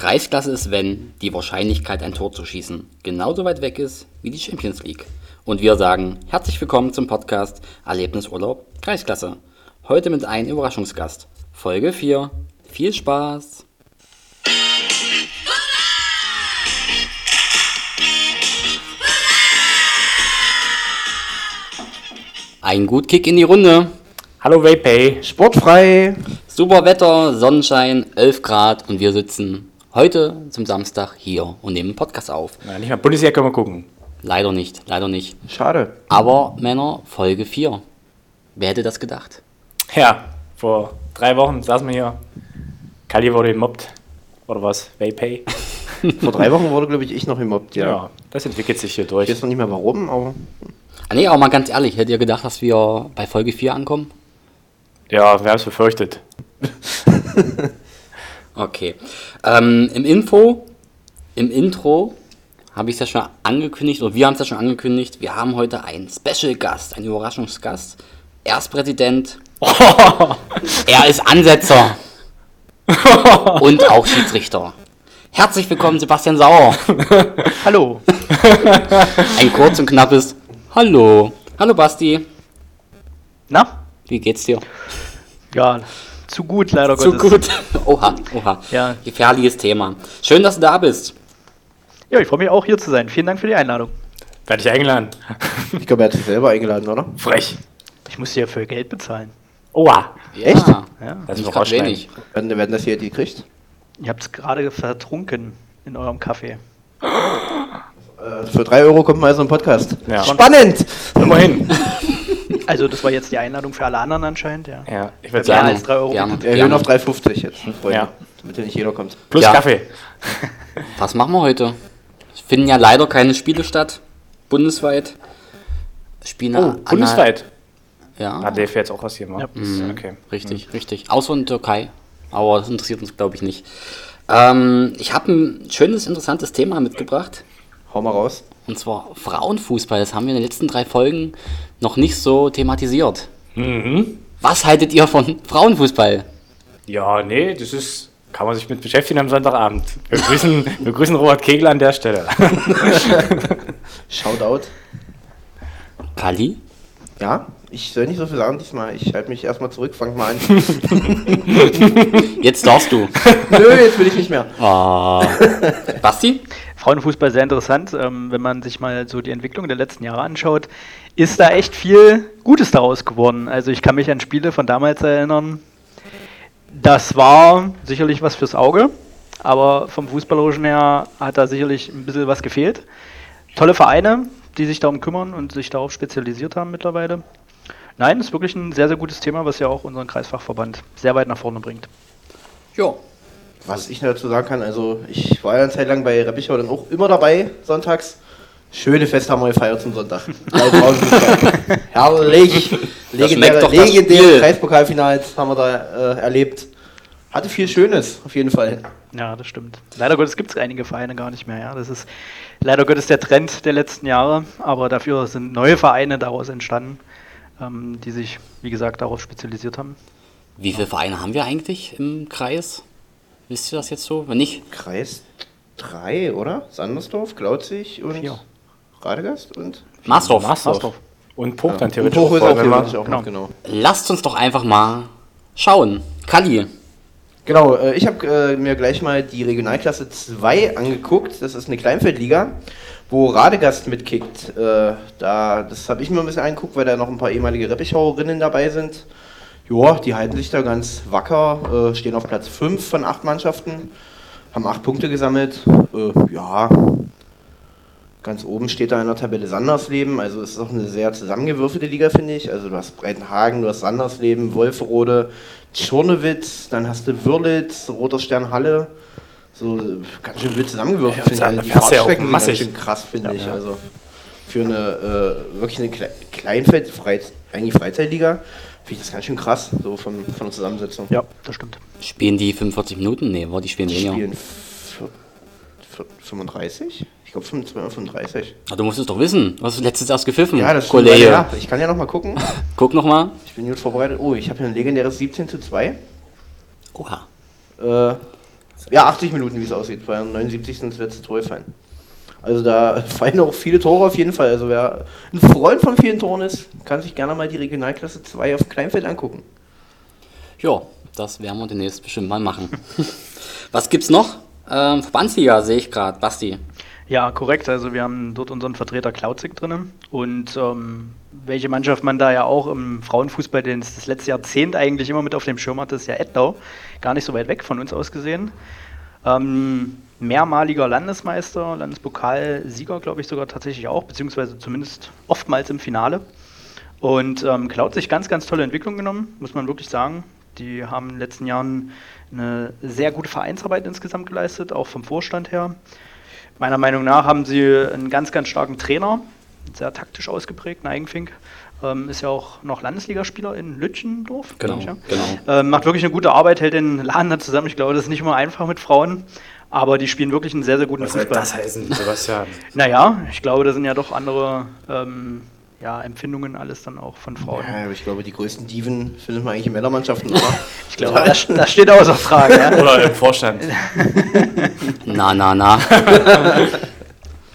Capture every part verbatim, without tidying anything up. Kreisklasse ist, wenn die Wahrscheinlichkeit, ein Tor zu schießen, genauso weit weg ist wie die Champions League. Und wir sagen herzlich willkommen zum Podcast Erlebnisurlaub Kreisklasse. Heute mit einem Überraschungsgast. Folge vier. Viel Spaß! Ein gut Kick in die Runde. Hallo Waypay, sportfrei. Super Wetter, Sonnenschein, elf Grad und wir sitzen heute zum Samstag hier und nehmen einen Podcast auf. Na, nicht mal Bundesliga können wir gucken. Leider nicht, leider nicht. Schade. Aber Männer, Folge vier. Wer hätte das gedacht? Ja, vor drei Wochen saßen wir hier. Kali wurde gemobbt. Oder was? Waypay. Vor drei Wochen wurde, glaube ich, ich noch gemobbt, ja. Ja, das entwickelt sich hier durch. Ich weiß noch nicht mehr warum, aber... Ah, nee, aber mal ganz ehrlich, hättet ihr gedacht, dass wir bei Folge vier ankommen? Ja, wir haben es befürchtet. Okay. Ähm, im, Info, Im Intro habe ich es ja schon angekündigt, oder wir haben es ja schon angekündigt, wir haben heute einen Special-Gast, einen Überraschungsgast. Er ist Präsident. Oh. Er ist Ansetzer. Oh. Und auch Schiedsrichter. Herzlich willkommen, Sebastian Sauer. Hallo. Ein kurz und knappes Hallo. Hallo, Basti. Na? Wie geht's dir? Ja, zu gut, leider zu Gottes. Zu gut. Oha, oha. Ja. Gefährliches Thema. Schön, dass du da bist. Ja, ich freue mich auch, hier zu sein. Vielen Dank für die Einladung. Werde ich eingeladen? Ich glaube, er hat sich selber eingeladen, oder? Frech. Ich musste ja für Geld bezahlen. Oha. Ja. Echt? Ja. Das ist nicht gerade wenig. Wenn, wenn das hier die kriegt? Ihr habt es gerade vertrunken in eurem Kaffee. Für drei Euro kommt mal also ein Podcast. Ja. Spannend! Immerhin. Also das war jetzt die Einladung für alle anderen anscheinend, ja. Ja, ich würde sagen, als drei Euro. Wir erhöhen auf drei Euro fünfzig jetzt, ne, Freunde, ja. Damit ja nicht jeder kommt. Plus ja. Kaffee. Was machen wir heute? Es finden ja leider keine Spiele statt, bundesweit. Spieler oh, bundesweit? Ja. Ah, Dave jetzt auch was hier machen. Ja. Mhm. Okay. Richtig, mhm. richtig. Außer in der Türkei, aber das interessiert uns, glaube ich, nicht. Ähm, ich habe ein schönes, interessantes Thema mitgebracht. Hau mal raus. Und zwar Frauenfußball, das haben wir in den letzten drei Folgen noch nicht so thematisiert. Mhm. Was haltet ihr von Frauenfußball? Ja, nee, das ist, kann man sich mit beschäftigen am Sonntagabend. Wir grüßen, wir grüßen Robert Kegel an der Stelle. Shoutout. Kali? Ja, ich soll nicht so viel sagen diesmal. Ich halte mich erstmal zurück, fang mal an. Jetzt darfst du. Nö, jetzt will ich nicht mehr. Oh. Basti? Frauenfußball sehr interessant, ähm, wenn man sich mal so die Entwicklung der letzten Jahre anschaut, ist da echt viel Gutes daraus geworden. Also ich kann mich an Spiele von damals erinnern, das war sicherlich was fürs Auge, aber vom Fußballerischen her hat da sicherlich ein bisschen was gefehlt. Tolle Vereine, die sich darum kümmern und sich darauf spezialisiert haben mittlerweile. Nein, ist wirklich ein sehr, sehr gutes Thema, was ja auch unseren Kreisfachverband sehr weit nach vorne bringt. Jo. Was ich dazu sagen kann, also ich war ja eine Zeit lang bei Reppichau dann auch immer dabei, sonntags. Schöne Fest haben wir gefeiert zum Sonntag. Herrlich! Legendäre, legendäre Kreispokalfinals haben wir da äh, erlebt. Hatte viel Schönes, auf jeden Fall. Ja, das stimmt. Leider Gottes gibt es einige Vereine gar nicht mehr. Ja, das ist leider Gottes der Trend der letzten Jahre, aber dafür sind neue Vereine daraus entstanden, ähm, die sich, wie gesagt, darauf spezialisiert haben. Wie viele Vereine haben wir eigentlich im Kreis? Wisst ihr das jetzt so? Wenn nicht? Kreis drei, oder? Sandersdorf, Klauzig und vier. Radegast und Maasdorf. Maasdorf. Und Poch dann theoretisch auch. Poch ist auch theoretisch auch noch, genau. Lasst uns doch einfach mal schauen. Kalli. Genau, ich habe mir gleich mal die Regionalklasse zwei angeguckt. Das ist eine Kleinfeldliga, wo Radegast mitkickt. Da, das habe ich mir ein bisschen angeguckt, weil da noch ein paar ehemalige Reppichauerinnen dabei sind. Ja, die halten sich da ganz wacker, äh, stehen auf Platz fünf von acht Mannschaften, haben acht Punkte gesammelt. Äh, ja, ganz oben steht da in der Tabelle Sandersleben, also es ist auch eine sehr zusammengewürfelte Liga, finde ich. Also du hast Breitenhagen, du hast Sandersleben, Wolferode, Schortewitz, dann hast du Würlitz, Roter Stern Halle. So ganz schön wild zusammengewürfelt, ja, finde ich. Also, die Fahrtstrecken sind ganz schön krass, finde ja, ich. Ja. Also für eine äh, wirklich eine Kle- Kleinfeld, Freit- eigentlich Freizeitliga. Das ist ganz schön krass, so von, von der Zusammensetzung. Ja, das stimmt. Spielen die fünfundvierzig Minuten? Nee, die spielen weniger. Die spielen f- f- fünfunddreißig? Ich glaube fünfunddreißig. Ah, du musst es doch wissen. Du hast letztens erst gepfiffen, ja, das Kollege. Stimmt, ja, ich kann ja nochmal gucken. Guck nochmal. Ich bin gut vorbereitet. Oh, ich habe hier ein legendäres siebzehn zu zwei. Oha. Äh, Ja, achtzig Minuten, wie es aussieht, weil am neunundsiebzig das letzte Tor fallen. Also da fallen auch viele Tore auf jeden Fall. Also wer ein Freund von vielen Toren ist, kann sich gerne mal die Regionalklasse zwei auf Kleinfeld angucken. Ja, das werden wir demnächst bestimmt mal machen. Was gibt's noch? Ähm, Verbandsliga sehe ich gerade, Basti. Ja, korrekt. Also wir haben dort unseren Vertreter Klauzig drin. Und ähm, welche Mannschaft man da ja auch im Frauenfußball, den es das letzte Jahrzehnt eigentlich immer mit auf dem Schirm hat, das ist ja Etnau. Gar nicht so weit weg von uns aus gesehen. Ähm, mehrmaliger Landesmeister, Landespokalsieger, glaube ich sogar tatsächlich auch, beziehungsweise zumindest oftmals im Finale. Und ähm, Klauzig ganz, ganz tolle Entwicklung genommen, muss man wirklich sagen. Die haben in den letzten Jahren eine sehr gute Vereinsarbeit insgesamt geleistet, auch vom Vorstand her. Meiner Meinung nach haben sie einen ganz, ganz starken Trainer, sehr taktisch ausgeprägt, Neigenfink, ähm, ist ja auch noch Landesligaspieler in Lütgendorf. Genau, ich, ja. genau. Ähm, macht wirklich eine gute Arbeit, hält den Laden da zusammen. Ich glaube, das ist nicht immer einfach mit Frauen, aber die spielen wirklich einen sehr, sehr guten Was Fußball. Was soll das heißen, Sebastian? Naja, ich glaube, da sind ja doch andere ähm, ja, Empfindungen alles dann auch von Frauen. Ja, aber ich glaube, die größten Diven findet man eigentlich in Männermannschaften. Ich glaube, ja. das, das steht außer Frage. Ja? Oder im Vorstand. na, na, na.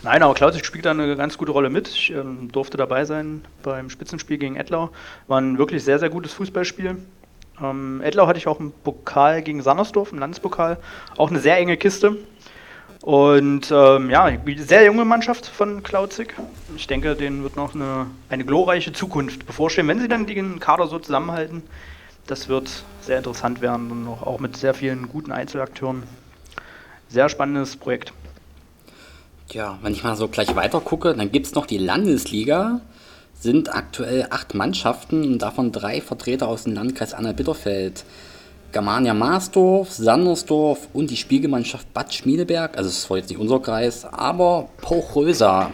Nein, aber Klauzig spielt da eine ganz gute Rolle mit. Ich ähm, durfte dabei sein beim Spitzenspiel gegen Edlau. War ein wirklich sehr, sehr gutes Fußballspiel. Ähm, Edlau hatte ich auch im Pokal gegen Sandersdorf, im Landespokal. Auch eine sehr enge Kiste. Und ähm, ja, sehr junge Mannschaft von Klauzig. Ich denke, denen wird noch eine, eine glorreiche Zukunft bevorstehen, wenn sie dann den Kader so zusammenhalten. Das wird sehr interessant werden und auch mit sehr vielen guten Einzelakteuren. Sehr spannendes Projekt. Ja, wenn ich mal so gleich weiter gucke, dann gibt es noch die Landesliga. Sind aktuell acht Mannschaften und davon drei Vertreter aus dem Landkreis Anhalt-Bitterfeld. Germania Maasdorf, Sandersdorf und die Spiegelmannschaft Bad Schmiedeberg, also es ist zwar jetzt nicht unser Kreis, aber Porchrösa.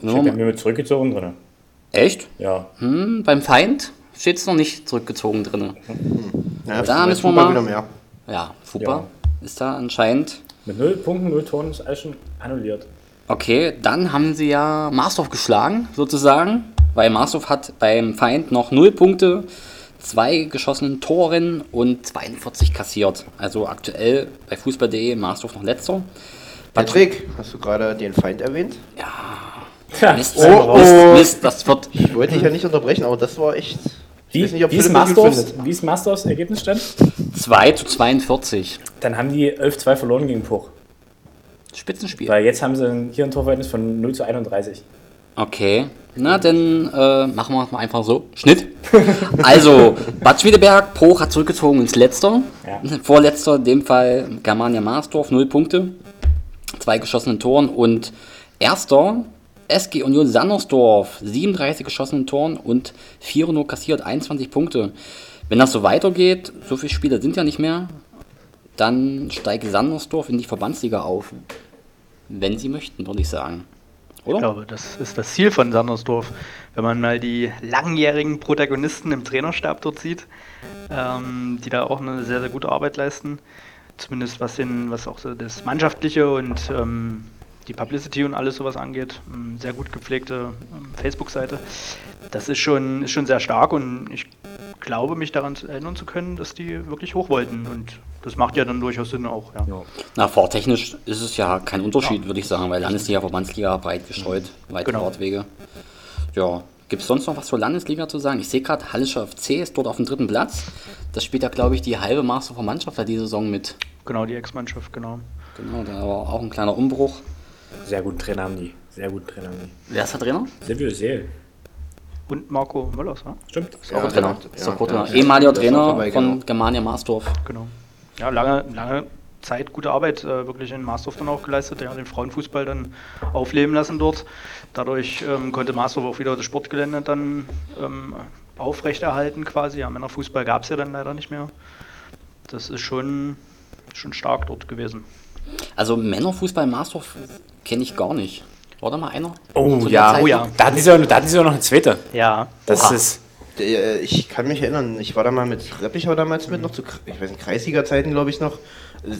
Ich bin mir mit zurückgezogen drin. Echt? Ja. Hm, beim Feind steht es noch nicht zurückgezogen drin. Ja, da müssen wir mal wieder mehr. Ja, super. Ja. Ist da anscheinend. Mit null Punkten, null Toren ist alles schon annulliert. Okay, dann haben sie ja Maasdorf geschlagen, sozusagen, weil Maasdorf hat beim Feind noch null Punkte. Zwei geschossenen Toren und zweiundvierzig kassiert. Also aktuell bei Fußball punkt de Maasdorf noch letzter. Patrick, hast du gerade den Feind erwähnt? Ja. Mist, oh, oh. Mist, Mist, das wird. Ich wollte dich ja nicht unterbrechen, aber das war echt. Wie, nicht, wie, ist Maasdorfs, wie ist Maasdorfs Ergebnisstand? zwei zu zweiundvierzig. Dann haben die elf zu zwei verloren gegen Puch. Spitzenspiel. Weil jetzt haben sie hier ein Torverhältnis von null zu einunddreißig. Okay, na dann äh, machen wir es mal einfach so. Schnitt. Also, Bad Schmiedeberg, Poch hat zurückgezogen ins Letzter. Ja. Vorletzter, in dem Fall Germania Maasdorf, null Punkte. Zwei geschossenen Toren und Erster, S G Union Sandersdorf, siebenunddreißig geschossenen Toren und vier nur kassiert, einundzwanzig Punkte. Wenn das so weitergeht, so viele Spieler sind ja nicht mehr, dann steigt Sandersdorf in die Verbandsliga auf. Wenn sie möchten, würde ich sagen. Oder? Ich glaube, das ist das Ziel von Sandersdorf. Wenn man mal die langjährigen Protagonisten im Trainerstab dort sieht, ähm, die da auch eine sehr, sehr gute Arbeit leisten. Zumindest was, in, was auch so das Mannschaftliche und ähm, die Publicity und alles sowas angeht. Eine sehr gut gepflegte ähm, Facebook-Seite. Das ist schon, ist schon sehr stark und ich glaube, mich daran erinnern zu können, dass die wirklich hoch wollten. Und das macht ja dann durchaus Sinn auch, ja. ja. Na, fahrtechnisch ist es ja kein Unterschied, ja. würde ich sagen, weil Landesliga, Verbandsliga breit gestreut, weite Fahrtwege. Genau. Ja, gibt es sonst noch was zur Landesliga zu sagen? Ich sehe gerade, Hallischer F C ist dort auf dem dritten Platz. Das spielt ja, glaube ich, die halbe Maasdorfer Mannschaft da diese Saison mit. Genau, die Ex-Mannschaft, genau. Genau, da war auch ein kleiner Umbruch. Sehr guten Trainer haben die. Sehr guten Trainer haben die. Wer ist der Trainer? Silvio Seel. Und Marco Möllers, ne? Stimmt. Ist auch ja, Trainer. Ja, ist auch ja, ehemaliger Trainer vorbei, von genau. Germania Maasdorf. Genau. Ja, lange, lange Zeit gute Arbeit äh, wirklich in Maasdorf dann auch geleistet. Der hat den Frauenfußball dann aufleben lassen dort. Dadurch ähm, konnte Maasdorf auch wieder das Sportgelände dann ähm, aufrechterhalten quasi. Ja, Männerfußball gab es ja dann leider nicht mehr. Das ist schon, schon stark dort gewesen. Also Männerfußball in Maasdorf kenne ich gar nicht. War da mal einer? Oh ja, oh ja, da hatten sie ja noch eine zweite. Ja. Das Oha. ist. Ich kann mich erinnern, ich war da mal mit Reppichau damals mit, mhm. noch zu, ich weiß nicht, Kreisliga-Zeiten glaube ich noch.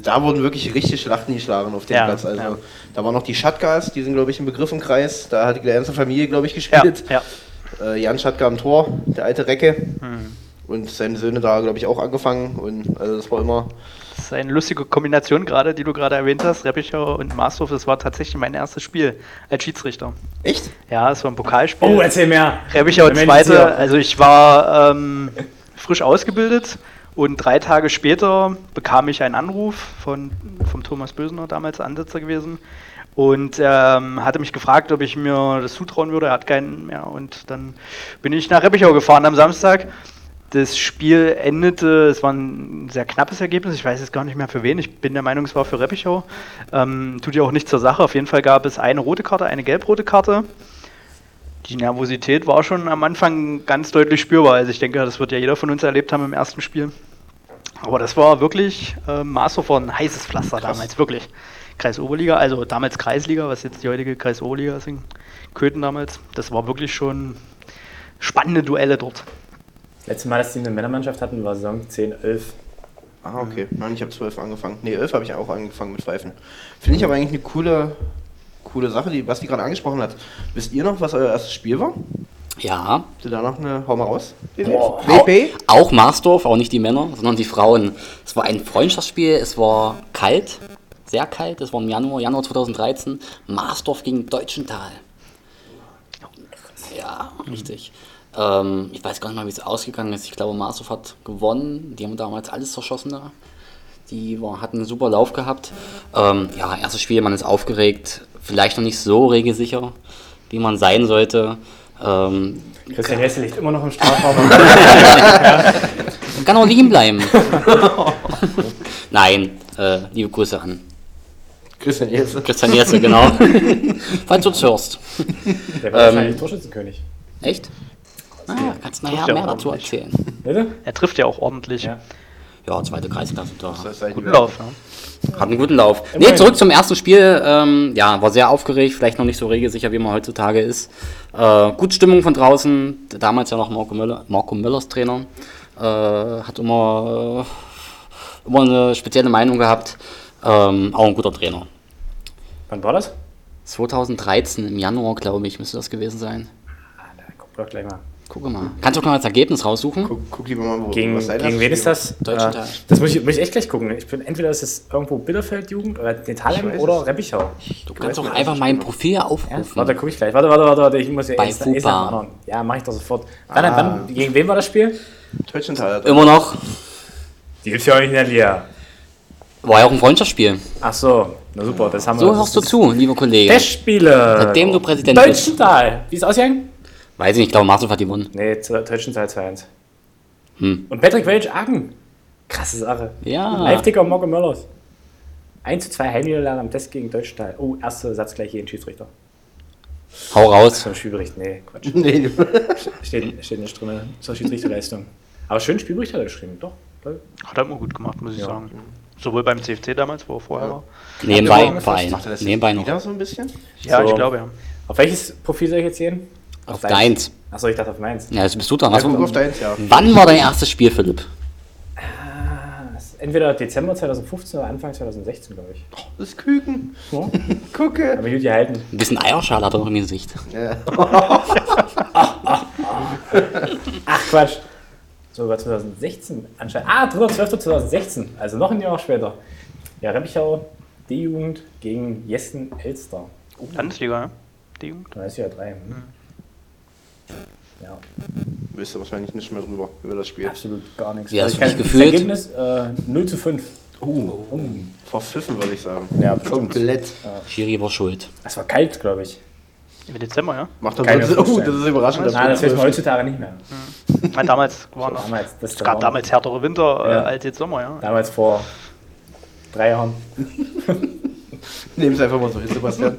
Da wurden wirklich richtig Schlachten geschlagen auf dem ja, Platz. Also ja. Da waren noch die Schattgas, die sind glaube ich ein Begriff im Kreis. Da hat die ganze Familie glaube ich gespielt. Ja, ja. Äh, Jan Schattgar am Tor, der alte Recke. Mhm. Und seine Söhne da glaube ich auch angefangen. Und also das war immer Das ist eine lustige Kombination gerade, die du gerade erwähnt hast, Reppichau und Maasdorf. Das war tatsächlich mein erstes Spiel als Schiedsrichter. Echt? Ja, es war ein Pokalspiel. Oh, erzähl mehr. Reppichau Zweite. Also ich war ähm, frisch ausgebildet und drei Tage später bekam ich einen Anruf von vom Thomas Bösener, damals Ansitzer gewesen. Und ähm, hatte mich gefragt, ob ich mir das zutrauen würde. Er hat keinen mehr. Und dann bin ich nach Reppichau gefahren am Samstag. Das Spiel endete, es war ein sehr knappes Ergebnis, ich weiß jetzt gar nicht mehr für wen, ich bin der Meinung, es war für Reppichau. Ähm, tut ja auch nichts zur Sache, auf jeden Fall gab es eine rote Karte, eine gelb-rote Karte. Die Nervosität war schon am Anfang ganz deutlich spürbar, also ich denke, das wird ja jeder von uns erlebt haben im ersten Spiel. Aber das war wirklich, äh, Maasdorf war ein heißes Pflaster. Krass. Damals, wirklich. Kreisoberliga, also damals Kreisliga, was jetzt die heutige Kreisoberliga ist in Köthen damals. Das war wirklich schon spannende Duelle dort. Letztes Mal, dass die eine Männermannschaft hatten, war Saison zehn, elf. Ah, okay. Nein, ich habe zwölf angefangen. Ne, elf habe ich auch angefangen mit Pfeifen. Finde ich aber eigentlich eine coole, coole Sache, die Basti gerade angesprochen hat. Wisst ihr noch, was euer erstes Spiel war? Ja. Habt ihr da noch eine, hau mal raus? Boah, auch, auch Maasdorf, auch nicht die Männer, sondern die Frauen. Es war ein Freundschaftsspiel, es war kalt, sehr kalt. Es war im Januar, Januar zweitausenddreizehn. Maasdorf gegen Deutschental. Ja, richtig. Ähm, ich weiß gar nicht mal, wie es ausgegangen ist. Ich glaube, Maasdorf hat gewonnen. Die haben damals alles zerschossen da. Die war, hatten einen super Lauf gehabt. Ähm, ja, erstes Spiel, man ist aufgeregt. Vielleicht noch nicht so regelsicher, wie man sein sollte. Ähm, Christian Hesse liegt immer noch im Strafraum. Kann auch liegen bleiben. Nein, äh, liebe Grüße an Christian Hesse. Christian Hesse, genau. Falls du es hörst. Der war ähm, wahrscheinlich Torschützenkönig. Echt? Ah, kannst du nachher ja mehr dazu erzählen. Bitte? Er trifft ja auch ordentlich. Ja, ja, zweite Kreisklasse. Da das heißt, guten Lauf, ne? Hat einen guten Lauf. Nee, zurück zum ersten Spiel. Ähm, ja, war sehr aufgeregt, vielleicht noch nicht so regelsicher, wie man heutzutage ist. Äh, gut Stimmung von draußen. Damals ja noch Marco Müller, Marco Müllers Trainer. Äh, hat immer, äh, immer eine spezielle Meinung gehabt. Ähm, auch ein guter Trainer. Wann war das? zweitausenddreizehn, im Januar, glaube ich, müsste das gewesen sein. Ah, da guck doch gleich mal. Guck mal. Kannst du noch mal das Ergebnis raussuchen? Guck, guck lieber mal, wo gegen, was sei das? Gegen wen ist das? Deutschland. Ja. Das muss ich, muss ich echt gleich gucken. Ich bin, entweder ist es irgendwo Bitterfeld-Jugend oder Thalem oder Reppichau. Du kannst doch einfach mein Profil aufrufen. Ernst? Warte, guck ich gleich. Warte, warte, warte, warte. Ich muss ja bei erst, erst ja, mach ich doch sofort. Wann, ah. wann, gegen wen war das Spiel? Deutschland. Immer noch. Die gibt's ja auch nicht in der Liga. War ja auch ein Freundschaftsspiel. Ach so, na super. Das haben wir. So hörst du zu, lieber Kollege. Testspiele. Seitdem du Präsident bist. Deutschental. Wie ist es ausgegangen? Weiß ich nicht, ich glaube, Maasdorf hat die gewonnen. Nee, Deutschental zwei eins. Hm. Und Patrick Welch Aachen. Krasse Sache. Ja. Live-Ticker und Marco Möllers. eins zu zwei Heimniederlage am Test gegen Deutschental. Oh, erster Satz gleich hier in Schiedsrichter. Hau raus. Zum Spielbericht, nee, Quatsch. Nee. steht, steht nicht drin zur Schiedsrichterleistung. Aber schön Spielbericht hat er geschrieben, doch. Hat er immer gut gemacht, muss ich ja. sagen. Sowohl beim C F C damals, wo er vorher ja. war. Nebenbei, Verein. Nebenbei noch. So ein bisschen? Ja, so. Ich glaube, ja. Auf welches Profil soll ich jetzt gehen? Auf deins. Achso, ich dachte auf meins. Ja, das bist du da. Was ja, auf deins, ja. Wann war dein erstes Spiel, Philipp? Ah, das ist entweder Dezember zweitausendfünfzehn oder Anfang zweitausendsechzehn, glaube ich. Oh, das Küken. Ja? Gucke. Aber gut gehalten. Ein bisschen Eierschale hat er noch im Gesicht. Ja. ach, ach, ach. ach, Quatsch. Sogar zweitausendsechzehn anscheinend. Ah, dritter zwölfter zweitausendsechzehn. Also noch ein Jahr später. Ja, Reppichau, D-Jugend gegen Jessen, Elster. Oh. Landesliga, ne? D-Jugend? Da ist ja drei. Hm. Ja. Wisst ihr wahrscheinlich nicht mehr drüber, über das Spiel. Absolut gar nichts. Ja, also ich kann, das Ergebnis äh, null zu fünf. Uh, uh. Verpfiffen, würde ich sagen. Ja, komplett. Ja. Schiri war schuld. Es war kalt, glaube ich. Im Dezember, ja? Macht doch keine Frage. Oh, das ist überraschend. Das Nein, das wissen wir heutzutage nicht mehr. Mhm. Nein, damals war noch. Damals, das es gab war damals härtere Winter ja. äh, als jetzt Sommer, ja. Damals vor drei Jahren. Nehmen es einfach mal so hin, Sebastian.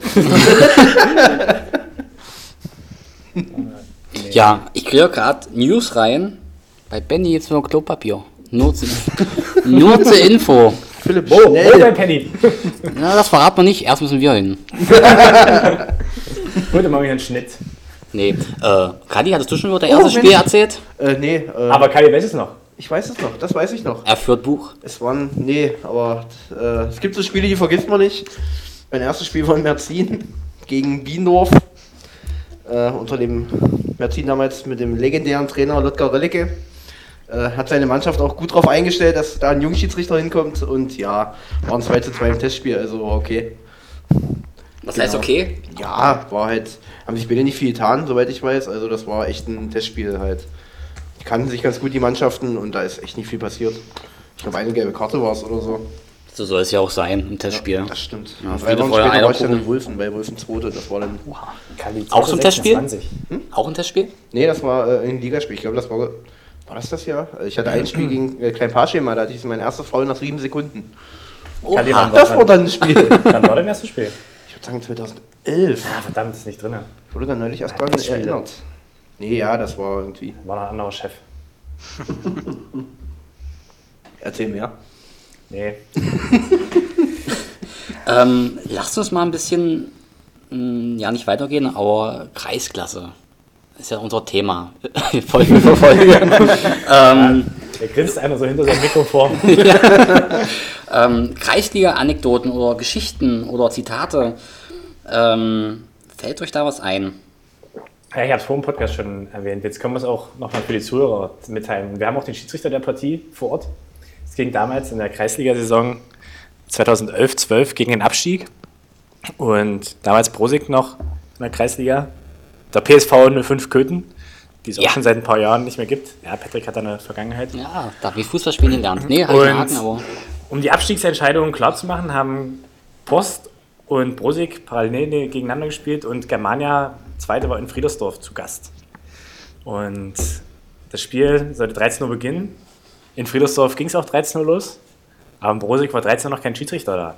Ja, ich kriege gerade News rein. Bei Benny jetzt nur Klopapier. Nur, zu, nur zur Info. Philipp, oh, schnell. Oh, bei Penny. Na, das verraten wir nicht. Erst müssen wir hin. Heute mache ich einen Schnitt. Nee, äh, Kadi, hattest du schon über dein oh, erstes Spiel erzählt? Äh, nee. Äh, aber Kadi weiß es noch. Ich weiß es noch, das weiß ich noch. Er führt Buch. Es waren, nee, aber äh, es gibt so Spiele, die vergisst man nicht. Mein erstes Spiel war in Merzin gegen Biendorf. Äh, unter dem Merzin damals mit dem legendären Trainer Lotka Relicke. Äh, hat seine Mannschaft auch gut darauf eingestellt, dass da ein Jungschiedsrichter hinkommt. Und ja, war ein zwei zu zwei im Testspiel, also okay. Was genau. heißt okay? Ja, war halt, haben sich beide nicht viel getan, soweit ich weiß. Also das war echt ein Testspiel halt. Die kannten sich ganz gut, die Mannschaften, und da ist echt nicht viel passiert. Ich glaube, eine gelbe Karte war es oder so. So soll es ja auch sein im Testspiel. Ja, das stimmt. Ja, weil später war ich dann in Wolfen, weil Wolfen zweite, das war dann... Wow. Auch so ein Testspiel? Hm? Auch ein Testspiel? Nee, das war äh, ein Ligaspiel. Ich glaube, das war... War das das Jahr? Ich hatte ein Spiel gegen äh, Klein Paschema, da hatte ich meine erste Frau nach sieben Sekunden. Oh, das war dann, dann ein Spiel. Wann war dein erstes Spiel? Ich würde sagen zweitausendelf. Ah, verdammt, ist nicht drin. Ich wurde dann neulich erst dran erinnert. Nee, ja, das war irgendwie... War ein anderer Chef. Erzähl mehr. Nee. ähm, lasst uns mal ein bisschen, mh, ja nicht weitergehen, aber Kreisklasse ist ja unser Thema. Folge für Folge. ähm, ja, grinst einer so hinter seinem Mikrofon. ja. ähm, Kreisliga-Anekdoten oder Geschichten oder Zitate. Ähm, fällt euch da was ein? Ja, ich habe es vor dem Podcast schon erwähnt. Jetzt können wir es auch nochmal für die Zuhörer mitteilen. Wir haben auch den Schiedsrichter der Partie vor Ort. Es ging damals in der Kreisliga-Saison zweitausendelf zwölf gegen den Abstieg und damals Prosig noch in der Kreisliga, der P S V null fünf Köthen, die es ja. auch schon seit ein paar Jahren nicht mehr gibt. Ja, Patrick hat da eine Vergangenheit. Ja, darf ich Fußball spielen gelernt. Nee, habe ich einen Haken, aber... Um die Abstiegsentscheidung klar zu machen, haben Post und Prosig parallel gegeneinander gespielt und Germania Zweite war in Friedersdorf zu Gast. Und das Spiel sollte dreizehn Uhr beginnen. In Friedersdorf ging es auch dreizehn Uhr los, aber in Brosig war dreizehn Uhr noch kein Schiedsrichter da.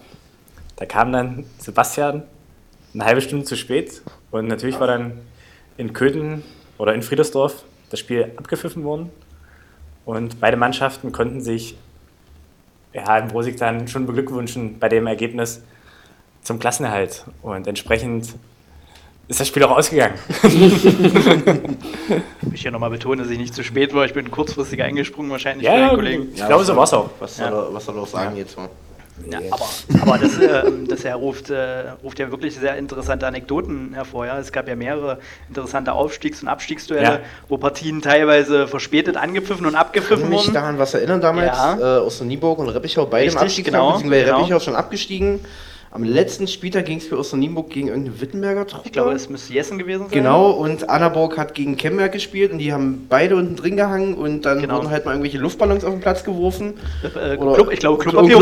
Da kam dann Sebastian eine halbe Stunde zu spät und natürlich war dann in Köthen oder in Friedersdorf das Spiel abgepfiffen worden und beide Mannschaften konnten sich ja, in Brosig dann schon beglückwünschen bei dem Ergebnis zum Klassenerhalt und entsprechend ist das Spiel auch ausgegangen. Ich möchte ja nochmal betonen, dass ich nicht zu spät war. Ich bin kurzfristig eingesprungen, wahrscheinlich ja, für den Kollegen. Ich ja, glaube, so war es auch. Was ja. soll er noch sagen jetzt? Ja, aber aber das, äh, das er ruft, äh, ruft ja wirklich sehr interessante Anekdoten hervor. Ja? Es gab ja mehrere interessante Aufstiegs- und Abstiegsduelle, ja. wo Partien teilweise verspätet angepfiffen und abgepfiffen wurden. Ich kann mich daran was erinnern damals. Ja. Äh, Oster Nienburg und Reppichau beide im Abstieg, genau, beziehungsweise genau. Reppichau schon abgestiegen. Am letzten Spieltag ging es für Oster Nienburg gegen irgendeine Wittenberger Truppe. Ich glaube, es müsste Jessen gewesen sein. Genau, und Annaburg hat gegen Kemberg gespielt und die haben beide unten drin gehangen und dann genau. wurden halt mal irgendwelche Luftballons auf den Platz geworfen. Äh, Oder Klub, ich glaube, Klopapier.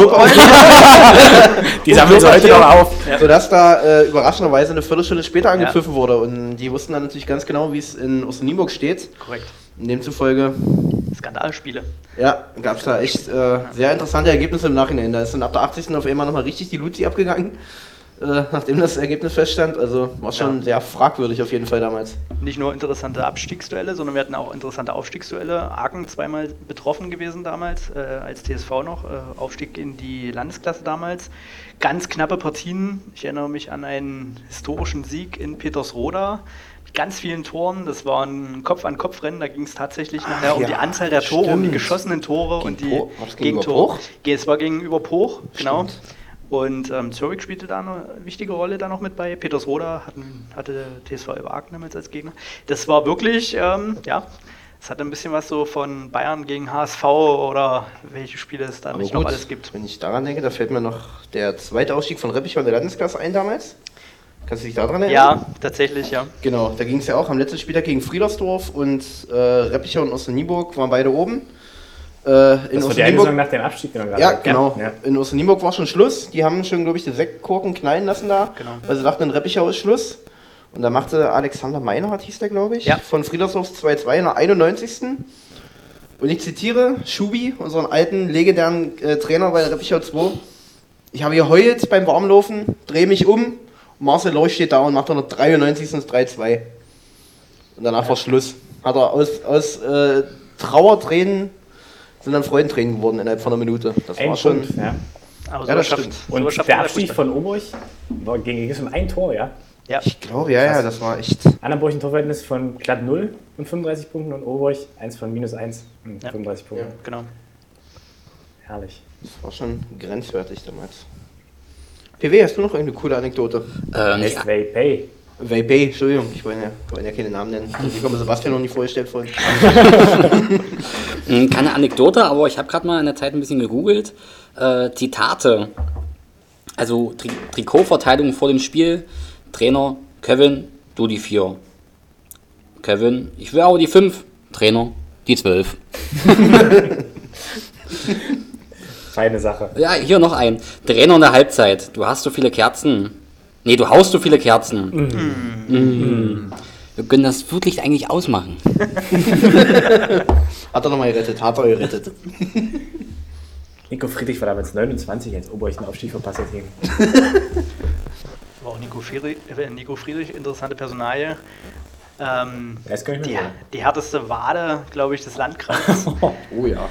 Die sammeln sie heute noch auf. Ja. Sodass da äh, überraschenderweise eine Viertelstunde später angepfiffen ja. wurde und die wussten dann natürlich ganz genau, wie es in Oster Nienburg steht. Korrekt. Demzufolge... Skandalspiele. Ja, gab es da echt äh, sehr interessante Ergebnisse im Nachhinein. Da ist dann ab der achtzigsten auf einmal nochmal richtig die Luzi abgegangen, äh, nachdem das Ergebnis feststand. Also war schon ja. sehr fragwürdig auf jeden Fall damals. Nicht nur interessante Abstiegsduelle, sondern wir hatten auch interessante Aufstiegsduelle. Aachen zweimal betroffen gewesen damals, äh, als T S V noch. Äh, Aufstieg in die Landesklasse damals. Ganz knappe Partien. Ich erinnere mich an einen historischen Sieg in Petersroda. Ganz vielen Toren, das war ein Kopf-an-Kopf-Rennen, da ging es tatsächlich nachher ja, um die Anzahl der stimmt. Tore, um die geschossenen Tore gegen und die po- Gegentore. Es war gegenüber Porch, genau. Stimmt. Und ähm, Zürich spielte da eine wichtige Rolle da noch mit bei. Petersroda hatten, hatte T S V Wacker damals als Gegner. Das war wirklich, ähm, ja, es hatte ein bisschen was so von Bayern gegen H S V oder welche Spiele es da nicht noch alles gibt. Wenn ich daran denke, da fällt mir noch der zweite Ausstieg von Reppichau in der Landesklasse ein damals. Kannst du dich daran erinnern? Ja, tatsächlich, ja. Genau, da ging es ja auch am letzten Spieltag gegen Friedersdorf und äh, Reppichau und Oster Nienburg waren beide oben. Äh, in das war die eine Saison nach dem Abstieg. Genau ja, genau. Ja. In Oster Nienburg war schon Schluss. Die haben schon, glaube ich, die Sektkorken knallen lassen da, genau. weil sie dachten, in Reppichau ist Schluss. Und da machte Alexander Meinhardt, hieß der, glaube ich, ja. von Friedersdorf zwei zwei in der einundneunzigsten Und ich zitiere Schubi, unseren alten, legendären äh, Trainer bei Reppichau zwei. Ich habe geheult beim Warmlaufen, drehe mich um. Marcel Leuch steht da und macht dann noch dreiundneunzig ins drei zwei. Und danach war Schluss. Hat er aus, aus äh, Trauertränen, sind dann Freudentränen geworden innerhalb von einer Minute. Das ein war Punkt, schon. Ja, aber so ja das stimmt. Und so der Abstieg von Oburg war gegen um ein Tor, ja? Ja. Ich glaube, ja, ja, das war echt. Annaburg ein Torverhältnis von glatt null und fünfunddreißig Punkten und Oburg eins von minus eins und ja. fünfunddreißig Punkten. Ja, genau. Herrlich. Das war schon grenzwertig damals. P W, hast du noch irgendeine coole Anekdote? Ähm, ja. Vapey. Vapey, Entschuldigung, ich wollte ja, ja keine Namen nennen. Ich habe Sebastian noch nicht vorgestellt vorhin. Keine Anekdote, aber ich habe gerade mal in der Zeit ein bisschen gegoogelt. Äh, Zitate, also Tri- Trikotverteidigung vor dem Spiel. Trainer, Kevin, du die vier. Kevin, ich will auch die fünf. Trainer, die zwölf. Feine Sache. Ja, hier noch ein. Trainer in der Halbzeit. Du hast so viele Kerzen. Nee, du haust so viele Kerzen. Mm. Mm. Wir können das wirklich eigentlich ausmachen. Hat er nochmal gerettet, hat er gerettet. Nico Friedrich war damals neunundzwanzig, als Ober ich den Aufstieg verpasst hätte. War auch Nico Friedrich, äh, Nico Friedrich interessante Personalie. Ähm, das kann ich die, die härteste Wade, glaube ich, des Landkreises. Oh ja.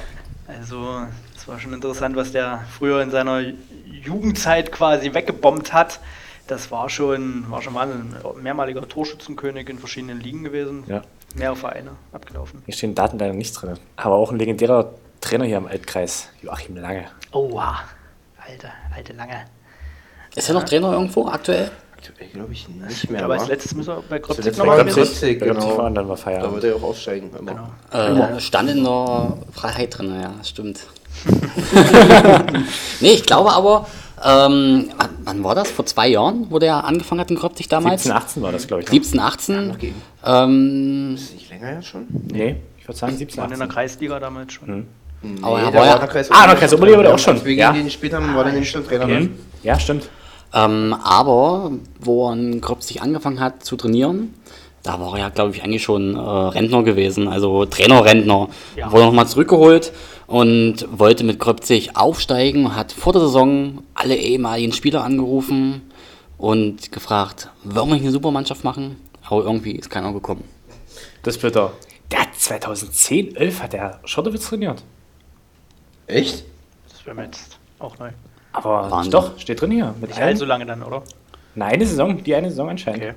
Also, das war schon interessant, was der früher in seiner Jugendzeit quasi weggebombt hat. Das war schon, war schon Wahnsinn. Mehrmaliger Torschützenkönig in verschiedenen Ligen gewesen. Ja. Mehrere Vereine abgelaufen. Hier stehen Daten leider nicht drin. Aber auch ein legendärer Trainer hier im Altkreis, Joachim Lange. Oha, alter, alte Lange. Ist er noch Trainer irgendwo aktuell? Aktuell glaube ich nicht mehr. Aber als letztes müssen wir bei Kröpzig noch mal Kröpzig, genau. Fahren, dann war Feierabend. Da wird er auch aussteigen. Genau. Äh, stand in der Freiheit drin, ja, stimmt. Nee, ich glaube aber, ähm, wann war das? Vor zwei Jahren, wo der angefangen hat in Kröpzig damals? siebzehn, achtzehn war das, glaube ich. siebzehn, achtzehn. Ja, ähm, ist es nicht länger jetzt schon? Nee, ich würde sagen siebzehn, achtzehn. War in der Kreisliga damals schon. Hm. Nee, aber er war ja... Der Kreis ah, der Kreis Oberliga war der auch schon. Als wir gegen den gespielt haben, war der nämlich schon Trainer. Okay. Ja, stimmt. Ähm, aber wo er Kröpzig angefangen hat zu trainieren, da war er ja, glaube ich, eigentlich schon äh, Rentner gewesen, also Trainer-Rentner. Ja. Wurde nochmal zurückgeholt und wollte mit Kröpzig aufsteigen, hat vor der Saison alle ehemaligen Spieler angerufen und gefragt, wollen wir eine Supermannschaft machen? Aber irgendwie ist keiner gekommen. Das ist bitter. Der hat zweitausendzehn, elf hat der Schortewitz trainiert. Echt? Das wäre mir jetzt auch neu. Aber Wahnsinn. Doch, steht drin hier. Mit nicht allzu lange dann, oder? Nein, eine Saison, die eine Saison anscheinend. Okay.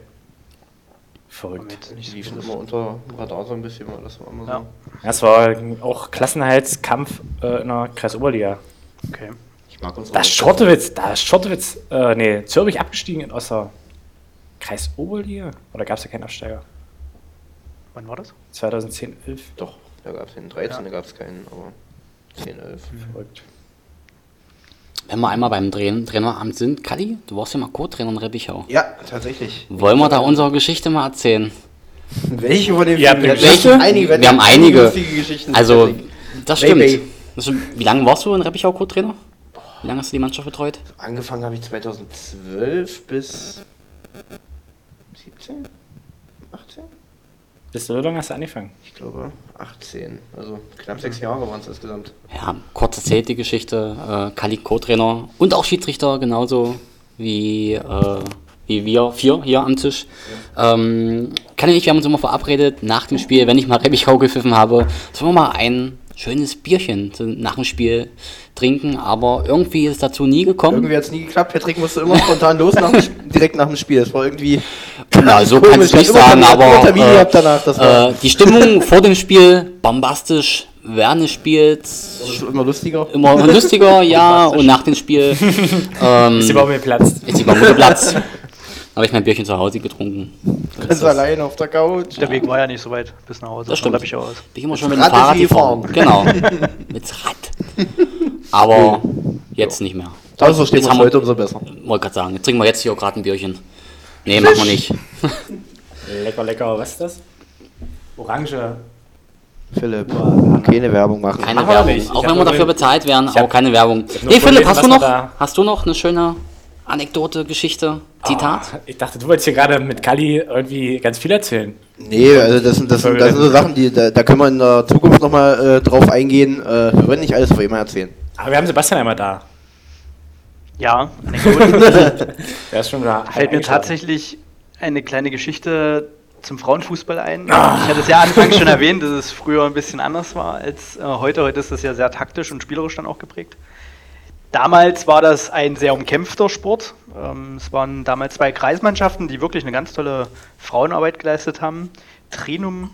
Verrückt. Die liefen immer unter dem Radar so ein bisschen, mal das war immer ja. so. Das war auch Klassenhaltskampf äh, in der Kreisoberliga. Okay. Ich mag uns. Da ist Schortewitz, da ist Schortewitz, äh, nee, Zürich abgestiegen in Oster. Kreisoberliga? Oder gab es da keinen Absteiger? Wann war das? zweitausendzehn, elf. Doch, da gab es den dreizehn, ja. Da gab es keinen, aber zehn, elf. Mhm. Verrückt. Wenn wir einmal beim Train- Traineramt sind, Kalli, du warst ja mal Co-Trainer in Reppichau. Ja, tatsächlich. Wollen wir da unsere Geschichte mal erzählen? Welche von den ja, vielen? Welche? Einige, wir haben einige. Geschichten. Also, das stimmt. Hey, hey. Das stimmt. Wie lange warst du in Reppichau Co-Trainer? Wie lange hast du die Mannschaft betreut? Angefangen habe ich zweitausendzwölf bis siebzehn, achtzehn. Bis so lange hast du angefangen? Ich glaube achtzehn, also knapp sechs Jahre waren es insgesamt. Ja, kurz erzählt die Geschichte, äh, Kalli Co-Trainer und auch Schiedsrichter, genauso wie, äh, wie wir vier hier am Tisch. Ja. Ähm, Kalli und ich, wir haben uns immer verabredet, nach dem Spiel, wenn ich mal Reppichau gepfiffen habe, sollen wir mal ein schönes Bierchen nach dem Spiel trinken, aber irgendwie ist es dazu nie gekommen. Irgendwie hat es nie geklappt. Patrick musste immer spontan los, nach dem, direkt nach dem Spiel. Das war irgendwie. Na, so kann ich nicht sagen, aber äh, danach, das war. Äh, die Stimmung vor dem Spiel bombastisch. Werner spielt immer lustiger. Immer lustiger, ja. Und nach dem Spiel ähm, ist die Bombe geplatzt. Ist die Bombe geplatzt. Habe ich mein Bierchen zu Hause getrunken. Ganz allein auf der Couch. Der ja. Weg war ja nicht so weit bis nach Hause. Das stimmt. Ich aus. Bin immer schon mit dem Fahrrad gefahren. Genau. Mit Rad. Aber jetzt nicht mehr. Also steht es heute umso besser. Wollte gerade sagen, jetzt trinken wir jetzt hier gerade ein Bierchen. Nee, machen wir nicht. Lecker, lecker. Was ist das? Orange. Philipp, keine Werbung machen. Keine Ach, Werbung. Nicht. Auch wenn wir dafür bezahlt werden, aber keine Werbung. Nee, Philipp, hast du noch? Hast du noch eine schöne Anekdote, Geschichte, Zitat? Oh, ich dachte, du wolltest hier gerade mit Kalli irgendwie ganz viel erzählen. Nee, also das, das, das, sind, das sind so Sachen, die da, da können wir in der Zukunft nochmal äh, drauf eingehen. Äh, wir wollen nicht alles vor immer erzählen. Aber wir haben Sebastian einmal da. Ja, Anekdote. Der ist schon da. Fällt mir tatsächlich eine kleine Geschichte zum Frauenfußball ein. Ah. Ich hatte es ja anfangs schon erwähnt, dass es früher ein bisschen anders war als äh, heute. Heute ist das ja sehr taktisch und spielerisch dann auch geprägt. Damals war das ein sehr umkämpfter Sport. Ähm, es waren damals zwei Kreismannschaften, die wirklich eine ganz tolle Frauenarbeit geleistet haben. Trinum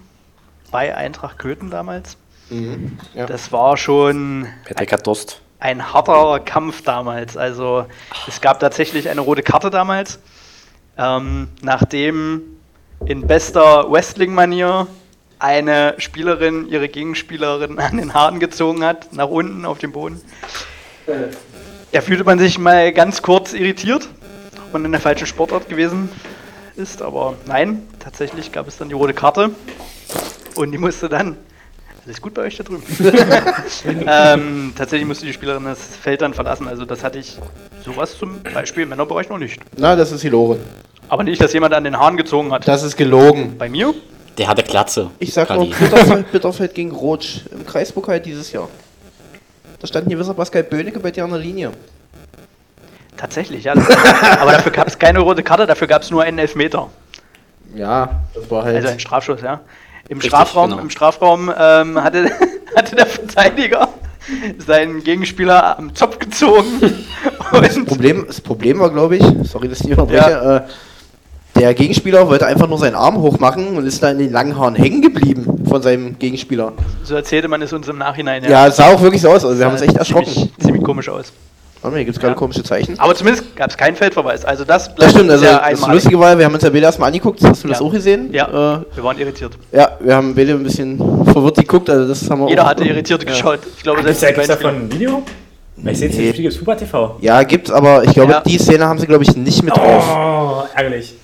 bei Eintracht Köthen damals. Mhm, ja. Das war schon ein, ein harter Kampf damals. Also es gab tatsächlich eine rote Karte damals, ähm, nachdem in bester Wrestling-Manier eine Spielerin ihre Gegenspielerin an den Haaren gezogen hat, nach unten auf den Boden. Da fühlte man sich mal ganz kurz irritiert und in der falschen Sportart gewesen ist, aber nein, tatsächlich gab es dann die rote Karte und die musste dann, alles gut bei euch da drüben, ähm, tatsächlich musste die Spielerin das Feld dann verlassen, also das hatte ich sowas zum Beispiel im Männerbereich noch nicht. Na, das ist die Lore. Aber nicht, dass jemand an den Haaren gezogen hat. Das ist gelogen. Bei mir? Der hatte Glatze. Ich sag nur Bitterfeld, Bitterfeld gegen Rotsch im Kreispokal dieses Jahr. Da stand ein gewisser Pascal Böhnecke bei dir an der Linie. Tatsächlich, ja. Aber dafür gab es keine rote Karte, dafür gab es nur einen Elfmeter. Ja, das war halt... Also ein Strafschuss, ja. Im Richtig, Strafraum, genau. im Strafraum ähm, hatte, hatte der Verteidiger seinen Gegenspieler am Zopf gezogen. Das Problem, das Problem war, glaube ich, sorry, dass ich nicht unterbreche, ja. äh, der Gegenspieler wollte einfach nur seinen Arm hochmachen und ist dann in den langen Haaren hängen geblieben von seinem Gegenspieler. So erzählte man es uns im Nachhinein. Ja, ja, es sah auch wirklich so aus. Also wir haben uns echt erschrocken. Ziemlich, ziemlich komisch aus. Warte mal, hier gibt es gerade ja. komische Zeichen. Aber zumindest gab es keinen Feldverweis. Also das bleibt sehr einmalig. Das stimmt, also das Lustige war, wir haben uns ja Bede erstmal angeguckt. Hast du ja. das auch gesehen? Ja, äh, wir waren irritiert. Ja, wir haben Bede ein bisschen verwirrt geguckt. Also das haben wir Jeder auch hatte irritiert ja. geschaut. Ich glaube, das ist ja davon ein Video. Ich sehe nee. Jetzt Super T V. Ja, gibt's, aber ich glaube, ja. die Szene haben sie, glaube ich, nicht mit oh, drauf. Oh, ärgerlich.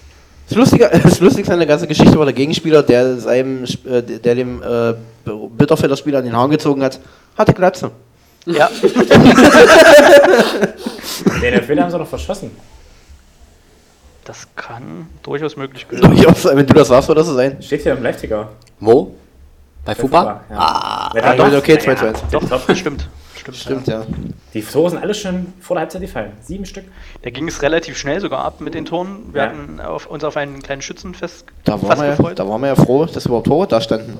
Das Lustige, das Lustigste an der ganzen Geschichte war der Gegenspieler, der seinem, der dem äh, Bitterfelder Spieler an den Haaren gezogen hat, hatte Glatze. Ja. Den Elfmeter haben sie doch verschossen. Das kann durchaus möglich sein. Wenn du das sagst, soll das so sein. Steht hier im Live-Ticker. Wo? Bei Fupa? Ja. Ah, ja, doch, okay, zwei zu eins. Ja, doch, doch, stimmt. Stimmt, Stimmt ja. ja. Die Tore sind alle schon vor der Halbzeit gefallen. Sieben Stück. Da ging es relativ schnell sogar ab mit den Toren. Wir ja. hatten auf, uns auf einen kleinen Schützenfest da fast wir, gefreut. Da waren wir ja froh, dass überhaupt Tore da standen.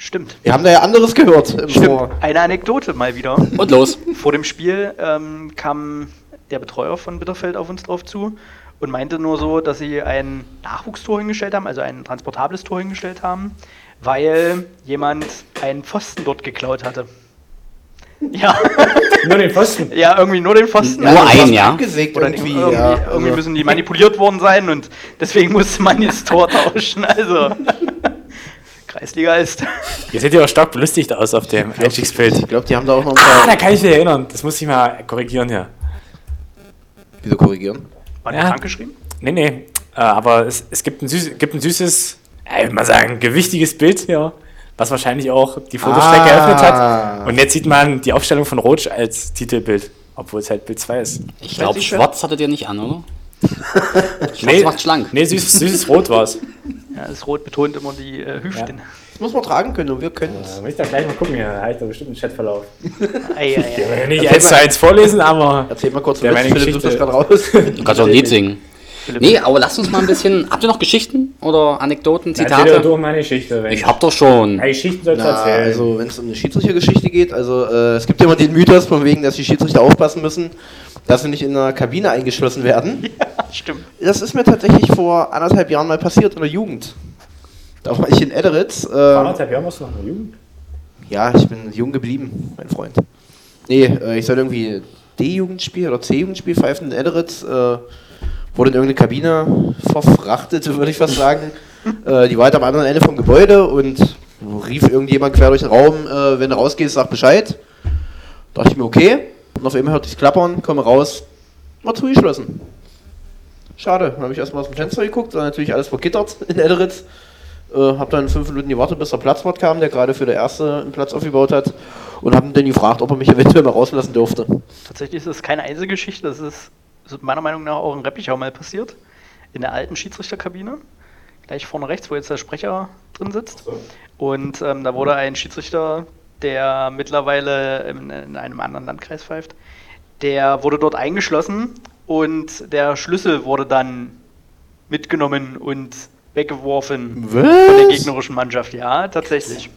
Stimmt. Wir haben da ja anderes gehört. Im Stimmt. Vor. Eine Anekdote mal wieder. Und los. Vor dem Spiel ähm, kam der Betreuer von Bitterfeld auf uns drauf zu und meinte nur so, dass sie ein Nachwuchstor hingestellt haben, also ein transportables Tor hingestellt haben, weil jemand einen Pfosten dort geklaut hatte. Ja. Nur den Pfosten? Ja, irgendwie nur den Pfosten. Nur also einen, ja. Oder irgendwie, irgendwie, ja. irgendwie also. müssen die manipuliert worden sein und deswegen musste man das Tor tauschen. Also, Kreisliga ist. Ihr seht ja auch stark belustigt aus auf dem Einstiegsfeld. Ich glaube, die haben da auch noch ein paar... Ah, da kann ich mich erinnern. Das muss ich mal korrigieren hier. Wieso korrigieren? War der ja. krank geschrieben? Nee, nee. Aber es, es gibt, ein süß, gibt ein süßes, ich würde mal sagen, gewichtiges Bild hier, was wahrscheinlich auch die Fotostrecke ah. eröffnet hat. Und jetzt sieht man die Aufstellung von Rotsch als Titelbild, obwohl es halt Bild zwei ist. Ich glaube, schwarz hattet ihr nicht an, oder? Schwarz nee, macht schlank. Nee, süß, süßes Rot war es. Ja, das Rot betont immer die äh, Hüften. Ja. Das muss man tragen können und wir können es. Ja, muss ich da gleich mal gucken, hier habe ich da bestimmt einen Chatverlauf. ei, ei, ei. Ich will nicht eins zu eins vorlesen, aber... Erzähl mal kurz, der meine Philipp sucht gerade raus. Du kannst auch ein Lied singen. Nee, aber lasst uns mal ein bisschen... Habt ihr noch Geschichten oder Anekdoten, Zitate? Ja, durch meine Geschichte. Ich hab doch schon. Ja, Geschichten sollst du erzählen. Also, wenn es um eine Schiedsrichtergeschichte geht, also äh, es gibt ja immer den Mythos von wegen, dass die Schiedsrichter aufpassen müssen, dass sie nicht in einer Kabine eingeschlossen werden. Ja, stimmt. Das ist mir tatsächlich vor anderthalb Jahren mal passiert in der Jugend. Da war ich in Edderitz. Äh, vor anderthalb Jahren warst du noch in der Jugend? Ja, ich bin jung geblieben, mein Freund. Nee, äh, ich soll irgendwie D-Jugendspiel oder C-Jugendspiel pfeifen in Edderitz. Äh, Wurde in irgendeine Kabine verfrachtet, würde ich fast sagen. äh, die war halt am anderen Ende vom Gebäude und rief irgendjemand quer durch den Raum, äh, wenn du rausgehst, sag Bescheid. Da dachte ich mir, okay. Und auf einmal hörte ich klappern, komme raus, war zugeschlossen. Schade, dann habe ich erstmal aus dem Fenster geguckt, dann natürlich alles vergittert in Edderitz. Äh, habe dann fünf Minuten gewartet, bis der Platzwart kam, der gerade für der Erste einen Platz aufgebaut hat. Und habe ihn dann gefragt, ob er mich eventuell mal rauslassen dürfte. Tatsächlich ist das keine Einzelgeschichte, das ist... meiner Meinung nach auch in Reppichau mal passiert, in der alten Schiedsrichterkabine, gleich vorne rechts, wo jetzt der Sprecher drin sitzt. Und ähm, da wurde ein Schiedsrichter, der mittlerweile in, in einem anderen Landkreis pfeift, der wurde dort eingeschlossen und der Schlüssel wurde dann mitgenommen und weggeworfen Was? Von der gegnerischen Mannschaft. Ja, tatsächlich.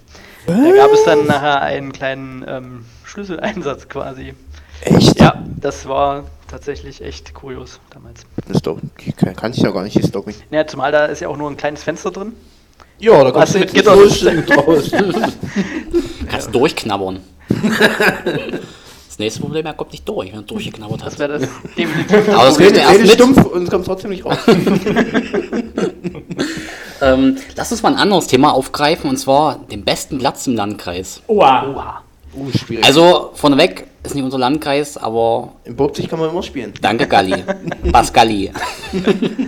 Was? Da gab es dann nachher einen kleinen ähm, Schlüsseleinsatz quasi. Echt? Ja, das war tatsächlich echt kurios damals. Das doch, kann ich ja gar nicht, ist doch nicht. Ja, zumal da ist ja auch nur ein kleines Fenster drin. Ja, da kannst du mit Gitter durch. Kannst ja. durchknabbern. Das nächste Problem, er kommt nicht durch, wenn er durchgeknabbert hat. Das wäre das definitiv. Aber das kriegt er erst mit. Stumpf und es kommt trotzdem nicht raus. Ähm, lass uns mal ein anderes Thema aufgreifen, und zwar den besten Platz im Landkreis. Oha. Oha. Uh, schwierig. Also vorneweg ist nicht unser Landkreis, aber... In Porchrösa kann man immer spielen. Danke, Galli. Bas Galli.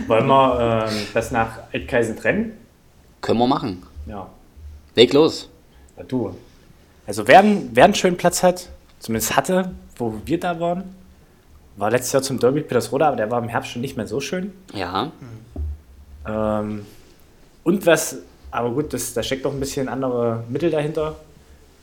Wollen wir ähm, das nach Altkreisen trennen? Können wir machen. Ja. Leg los. Na du. Also wer, wer einen schönen Platz hat, zumindest hatte, wo wir da waren, war letztes Jahr zum Derby Petersroda, aber der war im Herbst schon nicht mehr so schön. Ja. Mhm. Ähm, und was, aber gut, das, da steckt doch ein bisschen andere Mittel dahinter.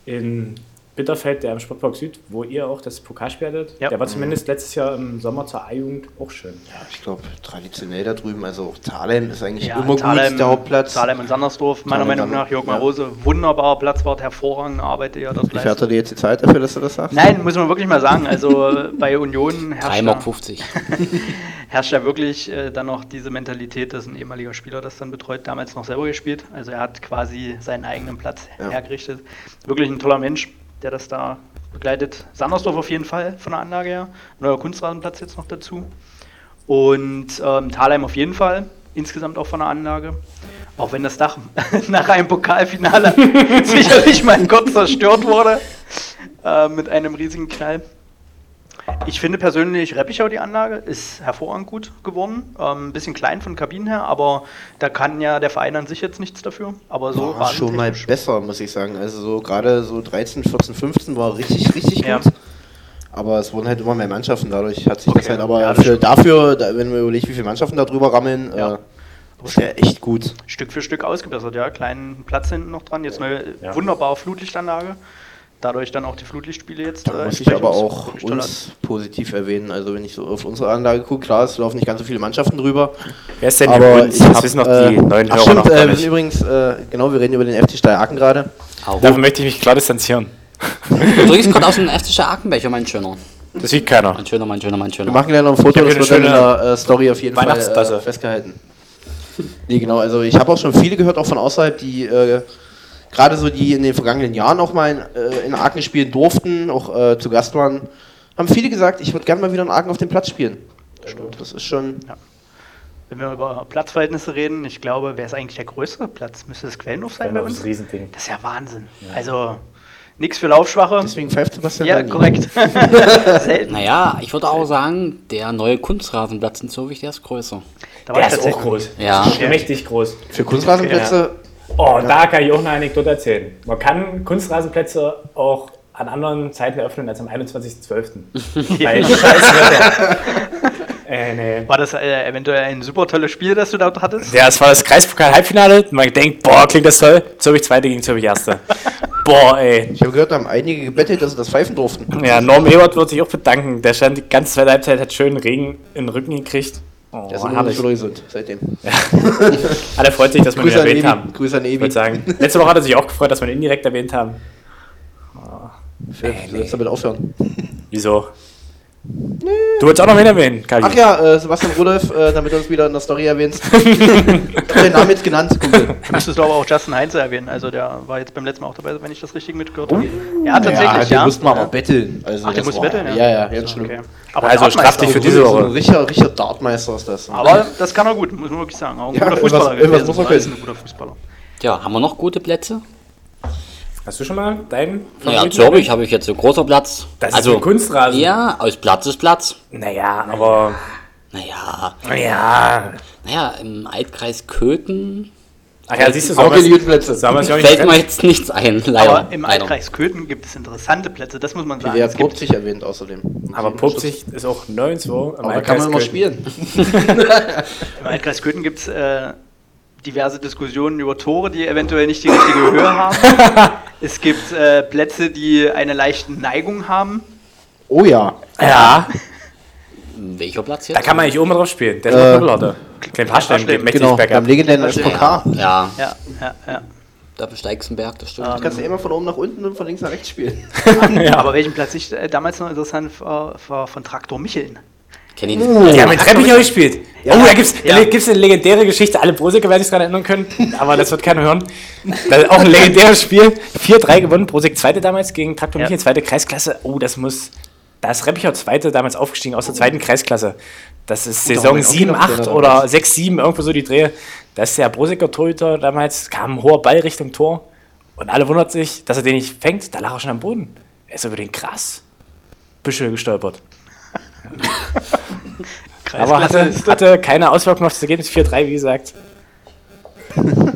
In Bitterfeld, der im Sportpark Süd, wo ihr auch das Pokalspiel hattet, ja. Der war zumindest letztes Jahr im Sommer zur A-Jugend auch schön. Ja, ich glaube, traditionell da drüben, also auch Thalem ist eigentlich ja, immer Thalem, gut, der Hauptplatz. Thalem und Sandersdorf, meiner Thalem Meinung nach, Jörg ja. Marose, wunderbarer Platzwart, hervorragende Arbeit, die er dort leistet. Ich hatte dir jetzt die Zeit dafür, dass du das sagst? Nein, muss man wirklich mal sagen, also bei Union herrscht da, herrscht da wirklich äh, dann noch diese Mentalität, dass ein ehemaliger Spieler das dann betreut, damals noch selber gespielt, also er hat quasi seinen eigenen Platz ja. hergerichtet. Wirklich ein toller Mensch, der das da begleitet. Sandersdorf auf jeden Fall von der Anlage her. Neuer Kunstrasenplatz jetzt noch dazu. Und ähm, Thalheim auf jeden Fall. Insgesamt auch von der Anlage. Auch wenn das Dach nach einem Pokalfinale sicherlich mal kurz zerstört wurde. Äh, mit einem riesigen Knall. Ich finde persönlich Reppichau, die Anlage, ist hervorragend gut geworden. Ein ähm, bisschen klein von Kabinen her, aber da kann ja der Verein an sich jetzt nichts dafür. Aber so war schon mal besser, muss ich sagen. Also so gerade so dreizehn, vierzehn, fünfzehn war richtig, richtig ja. gut. Aber es wurden halt immer mehr Mannschaften, dadurch hat sich okay. das halt aber ja, das für, dafür, da, wenn man überlegt, wie viele Mannschaften da drüber rammeln, ja. äh, ist ja echt gut. Stück für Stück ausgebessert, ja. Kleinen Platz hinten noch dran. Jetzt eine ja. wunderbare Flutlichtanlage. Dadurch dann auch die Flutlichtspiele jetzt. Da äh, muss ich aber auch uns positiv erwähnen. Also wenn ich so auf unsere Anlage gucke, klar, es laufen nicht ganz so viele Mannschaften drüber. Wer ist denn aber übrigens? Das wissen noch die äh, neuen ach Hörer stimmt, noch gar äh, nicht. Übrigens, äh, genau, wir reden über den F C Steyr-Aken gerade. Davon möchte ich mich klar distanzieren. Du drückst gerade aus dem F C Steyr-Akenbecher, mein Schöner. Das sieht keiner. Mein Schöner, mein Schöner, mein Schöner. Wir machen gleich noch ein Foto, das wird dann in der äh, Story auf jeden Fall äh, festgehalten. Nee, genau, also ich habe auch schon viele gehört, auch von außerhalb, die... Äh, gerade so die in den vergangenen Jahren auch mal in, äh, in Aken spielen durften, auch äh, zu Gast waren, haben viele gesagt, ich würde gerne mal wieder in Aken auf dem Platz spielen. Stimmt. Das ist schon... Ja. Wenn wir über Platzverhältnisse reden, ich glaube, wer ist eigentlich der größere Platz? Müsste das Quellenhof sein bei uns? Das ist ja Wahnsinn. Ja. Also, nichts für Laufschwache. Deswegen pfeift Sebastian ja, korrekt. Selten. Naja, ich würde auch sagen, der neue Kunstrasenplatz in Zürich, der ist größer. Der, der ist auch groß. Ja. Ja. Mächtig groß. Für Kunstrasenplätze... Ja. Oh, ja. Da kann ich auch eine Anekdote erzählen. Man kann Kunstrasenplätze auch an anderen Zeiten eröffnen als am einundzwanzigsten zwölften Weil scheiß Wetter. äh, nee. War das äh, eventuell ein super tolles Spiel, das du dort hattest? Ja, es war das Kreispokal-Halbfinale. Man denkt, boah, klingt das toll. Zürich Zweite gegen Zürich Erste. Boah, ey. Ich habe gehört, da haben einige gebettelt, dass sie das pfeifen durften. Ja, Norm Ebert wird sich auch bedanken. Der stand die ganze zweite Halbzeit, hat schön Regen in den Rücken gekriegt. Oh, der ist immer noch gesund, seitdem. Ja. Ah, der freut sich, dass wir ihn erwähnt haben. Grüße an Ebi. Ich würde sagen, letzte Woche hat er sich auch gefreut, dass wir ihn indirekt erwähnt haben. Oh, Chef, ey, du sollst damit aufhören. Wieso? Nee. Du willst auch noch wen erwähnen, Kali. Ach ja, äh, Sebastian Rudolph, äh, damit du uns wieder in der Story erwähnst. Ich habe den Namen jetzt genannt. Du müsstest aber auch Justin Heinze erwähnen. Also der war jetzt beim letzten Mal auch dabei, wenn ich das richtig mitgehört habe. Oh. Ja, tatsächlich, ja. Den ja. mussten wir aber betteln. Also ach, den musst betteln, ja. Ja, ja, ganz schlimm. Okay. Aber also straff dich für diese Woche. So ein richtiger, richtiger Dartmeister ist das. Aber das kann er gut, muss man wirklich sagen. Auch ein ja, guter Fußballer. Irgendwas, irgendwas muss er ein guter Fußballer. Ja, haben wir noch gute Plätze? Hast du schon mal deinen Favoriten? Ja, glaube ich, habe ich jetzt so großer Platz. Das also, ist ein Kunstrasen. Ja, aus Platz ist Platz. Naja, aber... Naja. Naja. Naja, im Altkreis Köthen... Ach ja, siehst du, so fällt mir jetzt nichts ein, leider. Aber im leider. Altkreis Köthen gibt es interessante Plätze, das muss man sagen. Der Kröpzig erwähnt außerdem. Aber Kröpzig ist auch neun zwei Aber da kann man immer spielen. Im Altkreis Köthen gibt es... Äh, diverse Diskussionen über Tore, die eventuell nicht die richtige Höhe haben. Es gibt äh, Plätze, die eine leichte Neigung haben. Oh ja. Ja. Welcher Platz jetzt? Da kann man nicht oben drauf spielen. Der äh, ist noch den Paarstein, den Mächtigsberg. Am legendären S V K. Ja, ja, ja, ja. Da besteigst du einen Berg, das stimmt. Um, du kannst ja immer von oben nach unten und von links nach rechts spielen. Ja, aber welchen Platz ich äh, damals noch interessant war, war von Traktor Micheln. Kenn ihn. Oh, die haben mit Reppichau gespielt. Ja. Oh, da gibt es ja. eine legendäre Geschichte. Alle Brosiker werden sich daran erinnern können, aber das wird keiner hören. Das ist auch ein legendäres Spiel. vier drei gewonnen, Brosig Zweite damals gegen Traktor ja. Micheln, zweite Kreisklasse. Oh, das muss Da ist Reppichau Zweite damals aufgestiegen aus der zweiten Kreisklasse. Das ist Gut, Saison sieben, acht oder sechs, sieben, irgendwo so die Dreh. Da ist der Brosiger Torhüter damals, kam ein hoher Ball Richtung Tor und alle wundert sich, dass er den nicht fängt. Da lag er schon am Boden. Er ist über den Grasbüschel gestolpert. Aber hatte, hatte keine Auswirkungen auf das Ergebnis, vier drei, wie gesagt.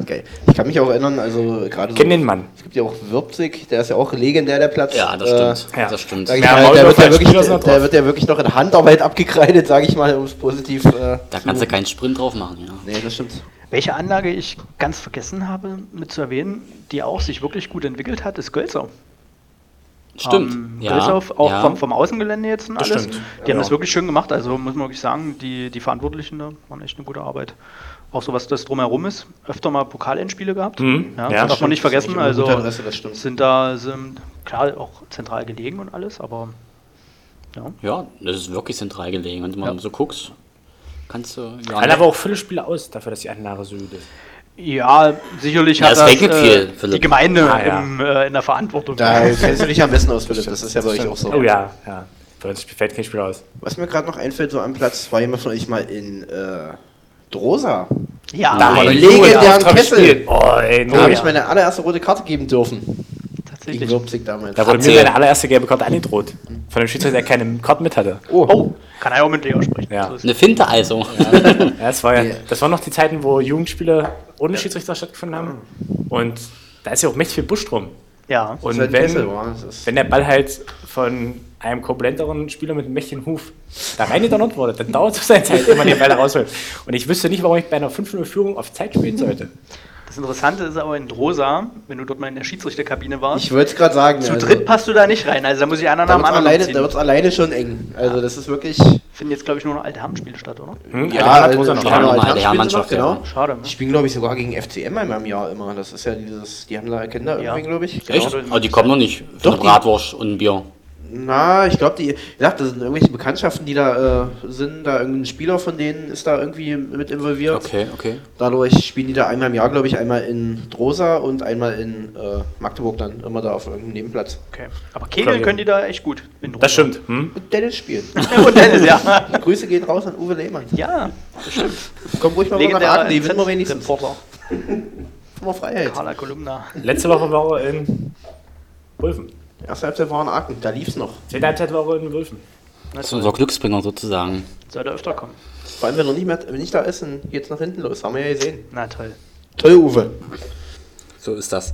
Okay. Ich kann mich auch erinnern, also gerade so, den Mann. Es gibt ja auch Würzig, der ist ja auch legendär, der Platz. Ja, das stimmt. Äh, ja. Das stimmt. Ja, mal, der, wird ja wirklich, der wird ja wirklich noch in Handarbeit abgekreidet, sage ich mal, um es positiv äh, Da kannst du keinen Sprint drauf machen, ja. Nee, das stimmt. Welche Anlage ich ganz vergessen habe mit zu erwähnen, die auch sich wirklich gut entwickelt hat, ist Gölzau. Stimmt. Um, ja, Gölzau, auch ja. vom, vom Außengelände jetzt und das alles. Stimmt. Die haben ja. das wirklich schön gemacht, also muss man wirklich sagen, die, die Verantwortlichen da machen echt eine gute Arbeit. Auch so was das drumherum ist, öfter mal Pokalendspiele gehabt, mhm. ja, ja, darf man nicht vergessen, also Adresse, sind da sind klar auch zentral gelegen und alles, aber ja. Ja, das ist wirklich zentral gelegen, wenn du mal ja. so guckst, kannst du... Ja, kann aber auch viele Spiele aus, dafür, dass die Anlage so gut ist. Ja, sicherlich ja, hat das äh, viel, die Gemeinde ah, ja. im, äh, in der Verantwortung. Da kennst du dich am besten aus, Philipp, das ist ja bei euch auch so. Oh ja, ja, bei uns fällt kein Spiel aus. Was mir gerade noch einfällt, so am Platz, war jemand von euch mal in... Äh, Drosa. Ja, da war legendären Kessel. Oh, ey, da habe ich meine allererste rote Karte geben dürfen. Tatsächlich. Kröpzig damals. Da wurde mir meine allererste gelbe Karte angedroht. Von dem Schiedsrichter, der keine Karte mit hatte. Oh, oh. Kann er auch mit Leo sprechen. Ja. Eine Finte also. Ja. Ja, das, war ja, das waren noch die Zeiten, wo Jugendspiele ohne Schiedsrichter stattgefunden haben. Und da ist ja auch mächtig viel Busch drum. Ja. Und wenn, Kessel, wenn der Ball halt von einem korpulenteren Spieler mit einem mächtigen Huf da rein gedonnert wurde, dann dauert es seine Zeit, wenn man den Ball rausholt. Und ich wüsste nicht, warum ich bei einer fünf null Führung auf Zeit spielen sollte. Das Interessante ist aber in Drosa, wenn du dort mal in der Schiedsrichterkabine warst. Ich wollte es gerade sagen. Zu also, dritt passt du da nicht rein. Also da muss ich einer nach dem anderen ziehen. Da wird es alleine schon eng. Also das ist wirklich... Finden jetzt, glaube ich, nur noch alte Herrenspiele statt, oder? Hm? Ja, ja, alte Herrenmannschaft, genau. Ja. Schade, ne? Die spielen, glaube ich, sogar gegen F C M einmal im Jahr immer. Das ist ja dieses... Die haben da Kinder ja. irgendwie, glaube ich. Genau. Echt? Aber die kommen noch nicht. Für eine Bratwurst und ein Bier. Na, ich glaube, die, ich dachte, das sind irgendwelche Bekanntschaften, die da äh, sind, da irgendein Spieler von denen ist da irgendwie mit involviert. Okay, okay. Dadurch spielen die da einmal im Jahr, glaube ich, einmal in Drosa und einmal in äh, Magdeburg dann, immer da auf irgendeinem Nebenplatz. Okay. Aber Kegel können die da echt gut in Drosa. Das stimmt. Hm? Und Dennis spielen. Und Dennis, ja. Grüße gehen raus an Uwe Lehmann. Ja, das stimmt. Komm ruhig mal nach Aden, die wissen wir wenigstens. Immer Freiheit. Carla Kolumna. Letzte Woche war er in Wolfen. Erste Halbzeit war in Aachen, da lief's noch. Zweite Halbzeit war er in Wolfen. Das ist unser Glücksbringer sozusagen. Sollte öfter kommen. Vor allem, wenn er nicht, mehr, wenn nicht da ist, dann geht's nach hinten los. Haben wir ja gesehen. Na toll. Toll, Uwe. So ist das.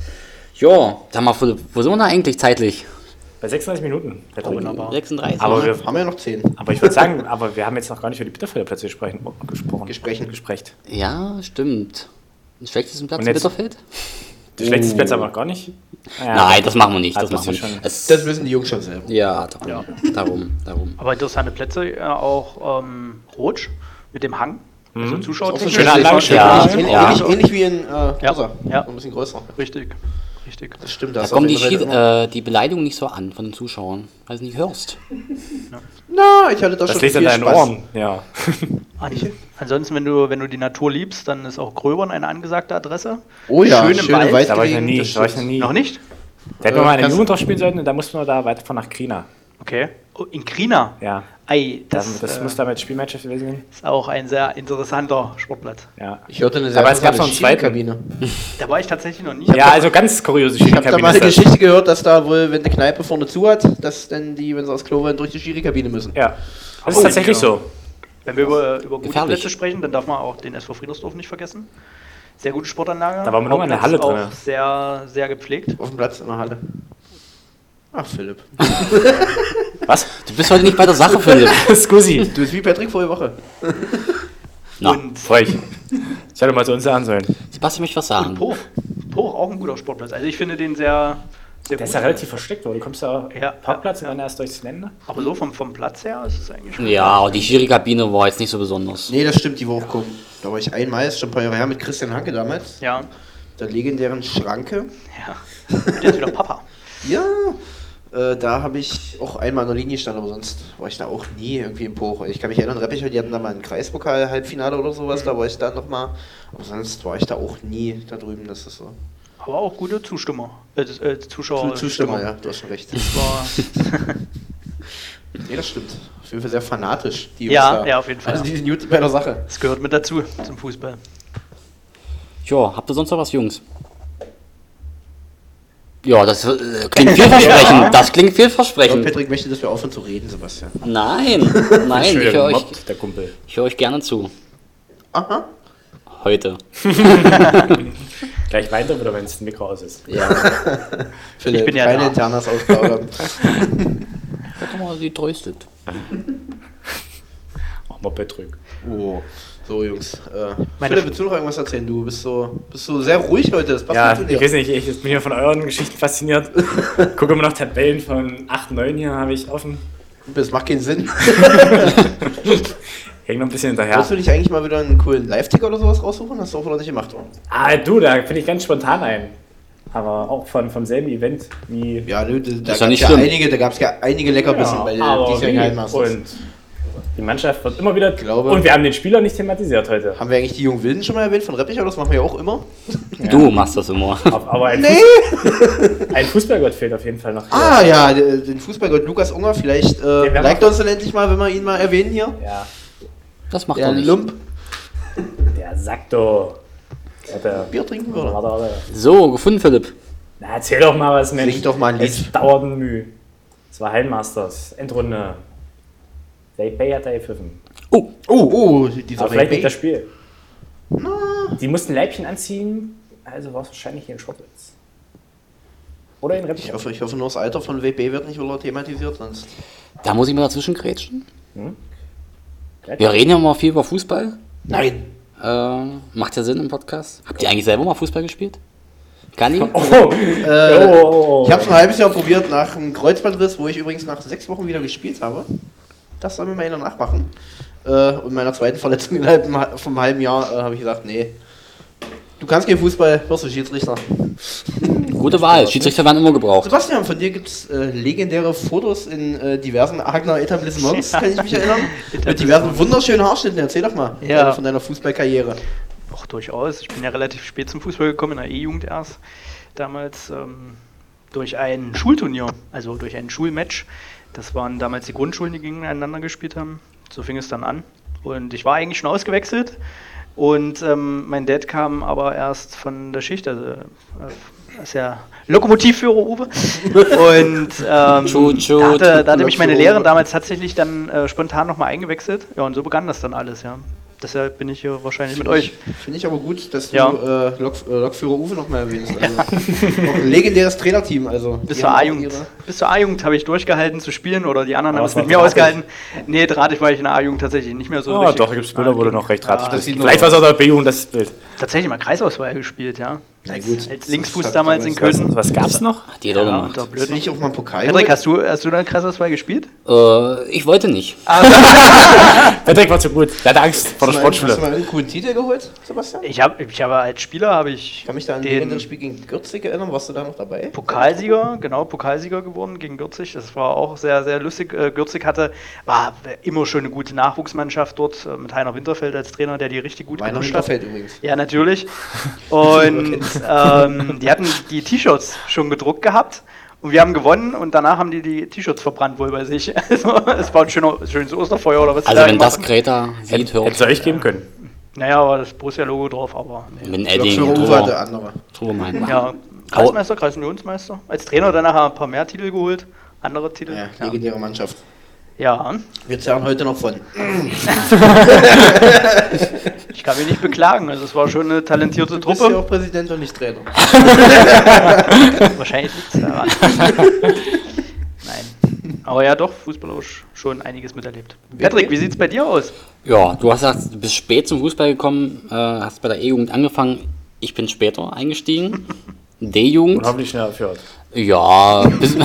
Ja, sag mal, wo sind wir da eigentlich zeitlich? Bei sechsunddreißig Minuten. Oh, wunderbar. sechsunddreißig. Aber wir haben ja noch zehn. Aber ich würde sagen, aber wir haben jetzt noch gar nicht über die Bitterfelder-Plätze gesprochen. Gesprochen. Gesprecht. Ja, stimmt. Ein schlechtes Platz in Bitterfeld? Das schlechteste Plätze aber noch gar nicht. Ja. Nein, das machen wir nicht. Das, das, machen wir nicht. Das wissen die Jungs schon selber. Ja, darum. Ja. darum, darum. Aber interessante Plätze, ja, auch ähm, Rotsch mit dem Hang. Mhm. Also Zuschauertechnisch. Schöne Anlage. Ja. Ähnlich, ja. ähnlich, ähnlich wie in äh, Rosa. Ja. Ja. Ein bisschen größer. Richtig. Richtig. Das stimmt. Das da kommen die, Schied, äh, die Beleidigung nicht so an von den Zuschauern, weil du nicht hörst. Ja. Na, ich hatte das, das schon viel Spaß. Ohren. Ja. Ansonsten, wenn du, wenn du die Natur liebst, dann ist auch Gröbern eine angesagte Adresse. Oh ja, schön, schön im Wald. Da war ich noch nie. War ich noch, nie. noch nicht? Da hätten äh, wir mal in den Jugendhof spielen sollten und da mussten wir da weiter von nach Kriner. Okay. Oh, in Kriner? Ja. Ei, das das, das äh, muss da mit Spielmannschaft gewesen sein. Ist auch ein sehr interessanter Sportplatz. Ja. Ich hörte eine sehr Aber es gab noch eine Schielenkabine. Da war ich tatsächlich noch nie. Ja, also ganz kuriose Schielenkabine. Ich habe da mal eine Geschichte gehört, dass da wohl, wenn die Kneipe vorne zu hat, dass dann die, wenn sie aus Klo werden, durch die Schielenkabine müssen. Ja. Das oh, ist tatsächlich genau. so. Wenn wir über, über gute Gefährlich. Plätze sprechen, dann darf man auch den S V Friedersdorf nicht vergessen. Sehr gute Sportanlage. Da waren wir noch in der Halle drin. Auch sehr, sehr gepflegt. Auf dem Platz in der Halle. Ach, Philipp. Was? Du bist heute nicht bei der Sache, Philipp. Scusi. Du bist wie Patrick vor der Woche. Na, und frech. Das hätte mal zu uns sagen sollen. Sebastian möchte was sagen. Porch. Porch, auch ein guter Sportplatz. Also ich finde den sehr... Der ist ja relativ versteckt, weil du kommst da ja, Parkplatz ja, und dann erst durchs Länder. Aber so vom, vom Platz her ist es eigentlich... Ja, und die Schiri-Kabine war jetzt nicht so besonders. Nee, das stimmt, die war auch cool. Da war ich einmal, ist schon ein paar Jahre her, mit Christian Hanke damals. Ja. Der legendären Schranke. Ja, der ist wieder Papa. Ja, äh, da habe ich auch einmal an der Linie stand, aber sonst war ich da auch nie irgendwie im Poch. Ich kann mich erinnern, Reppichau, die hatten da mal ein Kreispokal-Halbfinale oder sowas, mhm. da war ich da nochmal. Aber sonst war ich da auch nie da drüben, das ist so... Aber auch gute Zustimmer. Äh, äh, Zuschauer. Zustimmer, Stimmer. Ja, du hast schon recht. Das war Ja, das stimmt. Auf jeden Fall sehr fanatisch. Die ja, ja, auf jeden Fall. Also die sind gut bei der Sache. Das gehört mit dazu zum Fußball. Tja, habt ihr sonst noch was, Jungs? Ja, das äh, klingt vielversprechend. Ja. Das klingt vielversprechend. Patrick möchte, dass wir aufhören zu reden, Sebastian. Nein, nein, ich höre euch, hör euch gerne zu. Aha. Heute. Gleich weiter, oder wenn es ein Mikro aus ist. Ja. Philipp, ich bin ja keine Internas ausplaudern. Da kann man sie tröstet. Mach mal Patrick. Oh. So, Jungs, äh, Philipp, willst du noch irgendwas erzählen? Du bist so, bist so sehr ruhig heute, das passt ja nicht. Ja, ich weiß nicht, ich bin hier von euren Geschichten fasziniert. Gucke immer noch Tabellen von acht, neun hier, habe ich offen. Das macht keinen Sinn. Häng noch ein bisschen hinterher. Willst du dich eigentlich mal wieder einen coolen Live-Ticker oder sowas raussuchen? Hast du auch noch nicht gemacht, oder? Ah, du, da finde ich ganz spontan ein. Aber auch von, vom selben Event wie... Ja, du, da, da gab es ja einige, ja einige Leckerbissen ja, bei den Geheimassen. Die Mannschaft wird immer wieder... Glaube, und wir haben den Spieler nicht thematisiert heute. Haben wir eigentlich die jungen Wilden schon mal erwähnt von Reppichau? Das machen wir ja auch immer. Ja. Du machst das immer. Aber ein, nee. Fuß- ein Fußballgott fehlt auf jeden Fall noch. Ah ja, den Fußballgott Lukas Unger. Vielleicht äh, ja, liked uns dann endlich mal, wenn wir ihn mal erwähnen hier. Ja. Das macht er nicht. Der Lump. Der Sakto. Der Bier trinken würde. Warte, warte. So, gefunden, Philipp. Na, erzähl doch mal was, Mensch. Klingt doch mal ein Lied. Es dauert ein Mühe. Es war Heimasters. Endrunde. Ray Bay hat da gepfiffen. Oh, oh, oh. Dieser aber vielleicht Bay. Nicht das Spiel. Na. Die mussten Leibchen anziehen, also war es wahrscheinlich hier in Schortewitz. Oder in Reppichau. Ich hoffe, ich hoffe nur, das Alter von Ray Bay wird nicht wieder thematisiert sonst. Da muss ich mal dazwischen grätschen. Hm? Wir reden ja mal viel über Fußball. Nein. Äh, macht ja Sinn im Podcast. Habt ihr eigentlich selber mal Fußball gespielt? Kann ich? Oh, oh. Äh, oh, oh, oh. Ich habe es ein halbes Jahr probiert nach einem Kreuzbandriss, wo ich übrigens nach sechs Wochen wieder gespielt habe. Das soll mir mal einer nachmachen. Äh, und meiner zweiten Verletzung innerhalb vom halben Jahr äh, habe ich gesagt, nee, du kannst kein Fußball, wirst du Schiedsrichter. Gute Wahl, Schiedsrichter werden immer gebraucht. Sebastian, von dir gibt es äh, legendäre Fotos in äh, diversen Hagener Etablissements, kann ich mich erinnern, mit diversen wunderschönen Haarschnitten. Erzähl doch mal ja. äh, von deiner Fußballkarriere. Auch durchaus, ich bin ja relativ spät zum Fußball gekommen, in der E-Jugend erst, damals ähm, durch ein Schulturnier, also durch ein Schulmatch. Das waren damals die Grundschulen, die gegeneinander gespielt haben. So fing es dann an. Und ich war eigentlich schon ausgewechselt. Und ähm, mein Dad kam aber erst von der Schicht, also äh, ist ja Lokomotivführer Uwe. Und ähm, tschut, tschut, da hatte, da hatte mich meine Lehrerin damals tatsächlich dann äh, spontan nochmal eingewechselt. Ja, und so begann das dann alles, ja. Deshalb bin ich hier wahrscheinlich find mit euch. Finde ich aber gut, dass ja. du äh, Lok, äh, Lokführer Uwe nochmal erwähnst. Also ja. Auch ein legendäres Trainerteam. Also. Bis zur A-Jugend. Bis zur A-Jugend habe ich durchgehalten zu spielen oder die anderen oh, haben es mit mir ausgehalten. Nee, drahtig war ich in der A-Jugend tatsächlich nicht mehr so oh, richtig. Doch, da gibt es Bilder, wo du noch recht drahtig bist. Ja, vielleicht war es aus der B-Jugend das Bild. Tatsächlich mal Kreisauswahl gespielt, ja. Na gut. Als, als Linksfuß damals in Köthen. Was gab's noch? Hat jeder ja, gemacht. Blöd nicht auf meinem Pokal. Patrick, hast du, hast du dann Kreisauswahl gespielt? Äh, ich wollte nicht. Patrick war zu gut. Er hatte Angst vor der Sportschule. Hast du mal einen coolen Titel geholt, Sebastian? Ich habe ich hab als Spieler habe ich. Kann mich da an das Spiel gegen Gürzig erinnern? Warst du da noch dabei? Pokalsieger, genau, Pokalsieger geworden gegen Gürzig. Das war auch sehr, sehr lustig. Gürzig hatte, war immer schon eine gute Nachwuchsmannschaft dort mit Heiner Winterfeld als Trainer, der die richtig gut gemacht hat. Heiner Winterfeld übrigens. Ja, natürlich. Und. ähm, die hatten die T-Shirts schon gedruckt gehabt und wir haben gewonnen und danach haben die die T-Shirts verbrannt wohl bei sich. Also es war ein schöner, schönes Osterfeuer oder was. Also wenn das Greta sieht, hört. Hätte es euch geben können. Naja, aber das Borussia-Logo drauf, aber... Nee. Mit Edding, Tor, Tor mein ja, Kreismeister, Kreisunionsmeister. Als Trainer danach haben wir ein paar mehr Titel geholt, andere Titel. Ja, ja. Legendäre Mannschaft. Ja. Wir zerren heute noch von. Ich kann mich nicht beklagen, also es war schon eine talentierte Truppe. Du bist ja auch Präsident und nicht Trainer. Wahrscheinlich nichts daran. Nein. Aber ja doch, fußballerisch schon einiges miterlebt. Patrick, wie sieht's bei dir aus? Ja, du hast gesagt, du bist spät zum Fußball gekommen, hast bei der E-Jugend angefangen. Ich bin später eingestiegen. D-Jugend. Und hab dich schnell erfährt. Ja, bis...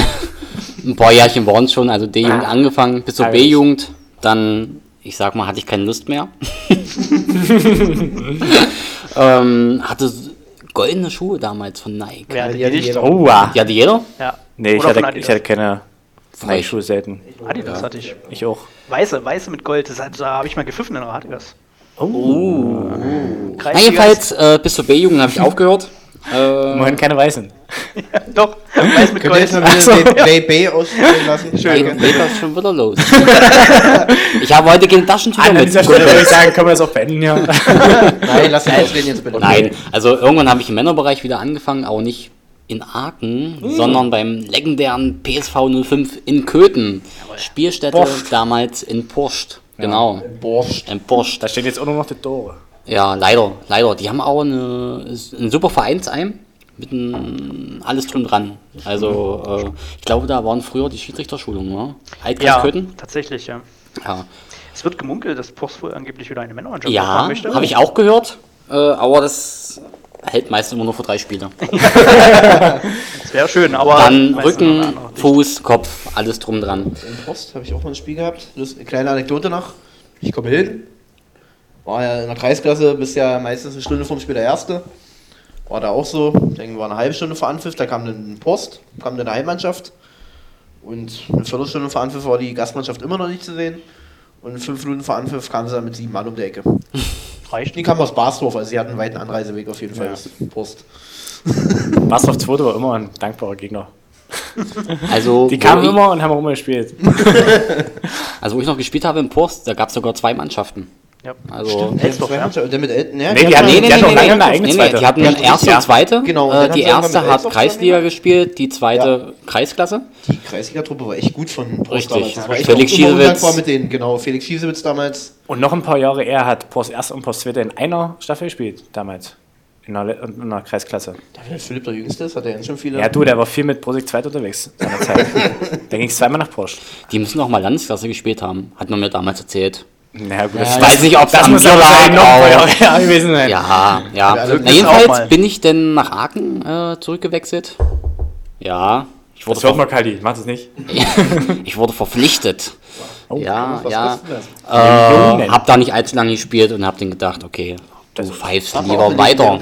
Ein paar Jährchen waren es schon, also D-Jugend ah. angefangen, bis zur B-Jugend, dann, ich sag mal, hatte ich keine Lust mehr. ähm, hatte goldene Schuhe damals von Nike. Ja, die, die hatte jeder. Oh, wow. Die hatte jeder? Ja. Nee, ich hatte, ich hatte keine Freischuhe selten. Adidas ja. hatte ich. Ich auch. Weiße, weiße mit Gold, das, da habe ich mal gepfiffen in Radegast. Oh. oh. Jedenfalls, äh, bis zur B-Jugend habe ich aufgehört. Ähm, Moin, keine Weißen. Ja, doch, weiß mit Gold. So. B B ausstellen lassen. Schön. B B ist schon wieder los. Ich habe heute keinen Taschentücher mit. An dieser Stelle würde ich sagen, können wir das auch beenden, ja. Nein, lass uns ausreden jetzt bitte. Nein, also irgendwann habe ich im Männerbereich wieder angefangen, auch nicht in Aachen, mhm. sondern beim legendären P S V null fünf in Köthen. Jawohl. Spielstätte Porscht. Damals in Porscht. Genau. Ja, in Porscht. In Porscht. Da steht jetzt auch noch die Tore. Ja, leider, leider. Die haben auch eine, einen super Vereinsheim mit ein, alles drum dran. Also, äh, ich glaube, da waren früher die Schiedsrichterschulungen, ne? Altkreis Köthen. Ja, tatsächlich, ja. ja. Es wird gemunkelt, dass Porsche wohl angeblich wieder eine Männermannschaft ja, machen möchte. Ja, habe ich auch gehört, äh, aber das hält meistens immer nur für drei Spiele. Das wäre schön, aber... Dann Rücken, Fuß, Kopf, alles drum dran. In Post habe ich auch mal ein Spiel gehabt. Lust, eine kleine Anekdote noch. Ich komme hin. War ja in der Kreisklasse, bist ja meistens eine Stunde vom Spiel der Erste. War da auch so. Ich denke, war eine halbe Stunde vor Anpfiff. Da kam dann Post, kam dann eine Heimmannschaft. Und eine Viertelstunde vor Anpfiff war die Gastmannschaft immer noch nicht zu sehen. Und fünf Minuten vor Anpfiff kamen sie dann mit sieben Mann um die Ecke. Reicht. Die kamen aus Basdorf, also sie hatten einen weiten Anreiseweg auf jeden Fall. Ja. Post. Basdorf zweite war immer ein dankbarer Gegner. Also die kamen immer und haben auch immer gespielt. Also wo ich noch gespielt habe in Post, da gab es sogar zwei Mannschaften. Ja, also Elfdorf, ja. Der mit El- nee, nee, die hatten nee, nee, nee, noch lange eine eigene zweite. Nee, die hatten eine erste und zweite. Genau, und äh, die erste hat Kreisliga gespielt, die zweite ja. Kreisklasse. Die Kreisliga-Truppe war echt gut von Post damals. Felix Schiesewitz. Mit denen, genau, Felix Schiesewitz damals. Und noch ein paar Jahre eher hat Post erste und Post zweite in einer Staffel gespielt, damals. In einer, in einer Kreisklasse. Der Philipp der Jüngste ist, hat er ganz schön viele... Ja, du, der war viel mit Projekt zwei unterwegs seiner Zeit. Da ging es zweimal nach Porsche. Die müssen auch mal Landesklasse gespielt haben, hat man mir damals erzählt. Na gut, ja, ich weiß nicht, ob das muss ja noch gewesen sein. Ja, ja. Also, na, jedenfalls bin ich denn nach Aachen äh, zurückgewechselt. Ja, ich wurde. Das hört ver- mal, Kaldi, mach das nicht. Ich wurde verpflichtet. Oh, ja, ja. ja. Äh, hab da nicht allzu lange gespielt und hab dann gedacht, okay, du pfeifst lieber weiter.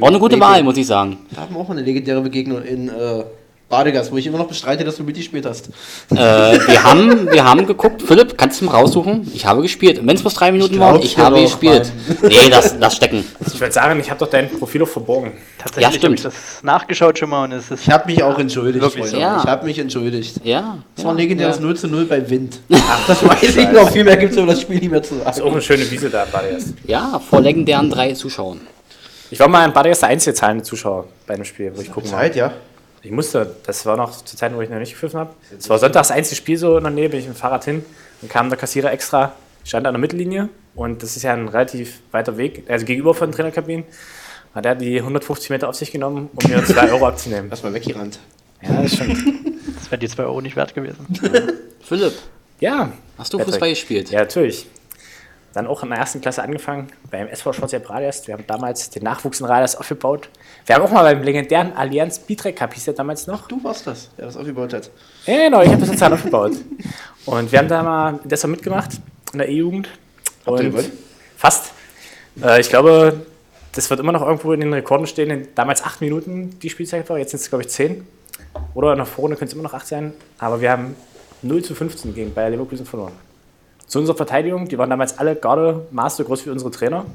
War eine gute Wahl, muss ich sagen. Da hatten wir auch eine legendäre Begegnung in. Äh Radegast, wo ich immer noch bestreite, dass du mitgespielt hast. Äh, wir, haben, wir haben geguckt, Philipp, kannst du mal raussuchen? Ich habe gespielt. Wenn es bloß drei Minuten waren, ich habe gespielt. Mann. Nee, das, das stecken. Ich würde sagen, ich habe doch dein Profil auch verborgen. Tatsächlich, ja, stimmt. Ich habe das nachgeschaut schon mal. Und es ist ich habe mich auch entschuldigt, Freunde. Ja. Ich habe mich entschuldigt. Ja. Es war ein legendäres ja. null zu null bei Wind. Ach, das weiß ich noch. Viel mehr gibt es über das Spiel nicht mehr zu sagen. Das ist auch eine schöne Wiese da, Radegast. Ja, vor legendären drei Zuschauern. Ich war mal in Radegast der einzige zahlende Zuschauer bei einem Spiel, wo ich gucken Zeit, ja. Ich musste, das war noch zur Zeit, wo ich noch nicht gepfiffen habe. Es war sonntags das einzige Spiel so in der Nähe, bin ich mit dem Fahrrad hin. Dann kam der Kassierer extra, stand an der Mittellinie. Und das ist ja ein relativ weiter Weg, also gegenüber von den Trainerkabinen. Hat er die hundertfünfzig Meter auf sich genommen, um mir zwei Euro abzunehmen. Lass mal weggerannt. Ja, das stimmt. Das wären die zwei Euro nicht wert gewesen. Ja. Philipp. Ja. Hast du Patrick. Fußball gespielt? Ja, natürlich. Dann auch in der ersten Klasse angefangen, beim S V Schortewitz Radegast. Wir haben damals den Nachwuchs in Radegast aufgebaut. Wir haben auch mal beim legendären Allianz Bitrek Cup, hieß der damals noch. Ach, du warst das, der das aufgebaut hat. Ja, genau, ich habe das total aufgebaut. Und wir haben da mal das mitgemacht, in der E-Jugend. Habt ihr gewollt? Fast. Äh, ich glaube, das wird immer noch irgendwo in den Rekorden stehen. Damals acht Minuten die Spielzeit war, jetzt sind es, glaube ich, zehn. Oder in der Vorrunde können es immer noch acht sein. Aber wir haben null zu fünfzehn gegen Bayer Leverkusen verloren. Zu unserer Verteidigung, die waren damals alle gerade maß so groß wie unsere Trainer.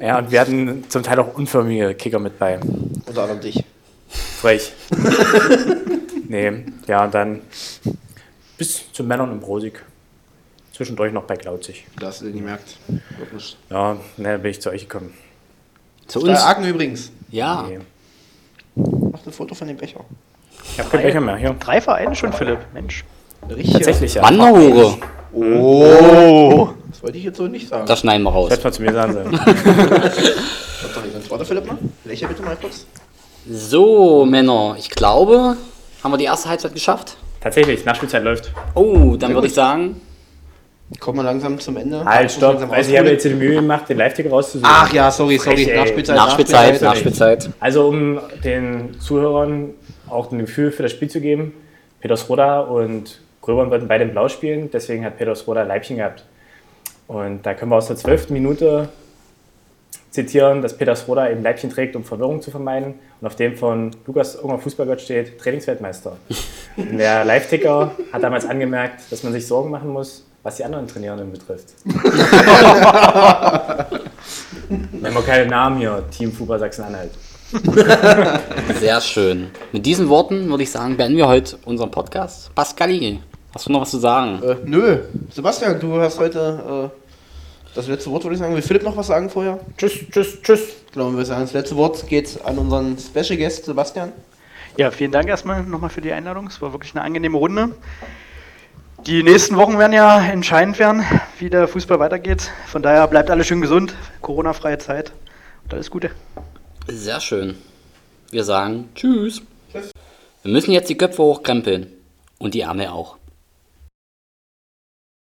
Ja, und wir hatten zum Teil auch unförmige Kicker mit bei. Unter anderem dich. Frech. Nee, ja, und dann bis zu Männern im Brosig. Zwischendurch noch bei Klauzig. Da hast du den gemerkt. Ja, ne, bin ich zu euch gekommen. Zu uns? Aachen übrigens. Ja. Nee. Mach ein Foto von dem Becher. Ich hab keinen Becher mehr, ja. Drei Vereine schon, Philipp. Mensch. Richtig. Tatsächlich, ja. Wanderhure. Oh, das wollte ich jetzt so nicht sagen. Das schneiden wir raus. Das hätte man zu mir sagen sollen. Warte, Philipp, mal. Lächer bitte mal kurz. So, Männer, ich glaube, haben wir die erste Halbzeit geschafft? Tatsächlich, Nachspielzeit läuft. Oh, dann würde ich sagen... Kommen wir langsam zum Ende. Halt, stopp, also ich habe jetzt die Mühe gemacht, den Live-Ticker rauszusuchen. Ach ja, sorry, sorry, Frech, Nachspielzeit, Nachspielzeit, Nachspielzeit. Nachspielzeit. Also, um den Zuhörern auch ein Gefühl für das Spiel zu geben, Petersroda und... Gröbern wollten beide im Blau spielen, deswegen hat Petersroda Leibchen gehabt. Und da können wir aus der zwölften Minute zitieren, dass Petersroda eben Leibchen trägt, um Verwirrung zu vermeiden. Und auf dem von Lukas Unger Fußballgott steht Trainingsweltmeister. Und der Live-Ticker hat damals angemerkt, dass man sich Sorgen machen muss, was die anderen Trainierenden betrifft. Wir haben auch keine Namen hier, Team Fußball Sachsen-Anhalt. Sehr schön. Mit diesen Worten würde ich sagen, beenden wir heute unseren Podcast. Pascali, hast du noch was zu sagen? Äh, nö. Sebastian, du hast heute äh, das letzte Wort, würde ich sagen. Will Philipp noch was sagen vorher? Tschüss, tschüss, tschüss. Genau, wir sagen, das letzte Wort geht an unseren Special Guest Sebastian. Ja, vielen Dank erstmal nochmal für die Einladung. Es war wirklich eine angenehme Runde. Die nächsten Wochen werden ja entscheidend werden, wie der Fußball weitergeht. Von daher bleibt alle schön gesund, Corona-freie Zeit und alles Gute. Sehr schön. Wir sagen Tschüss. Tschüss. Wir müssen jetzt die Köpfe hochkrempeln und die Arme auch.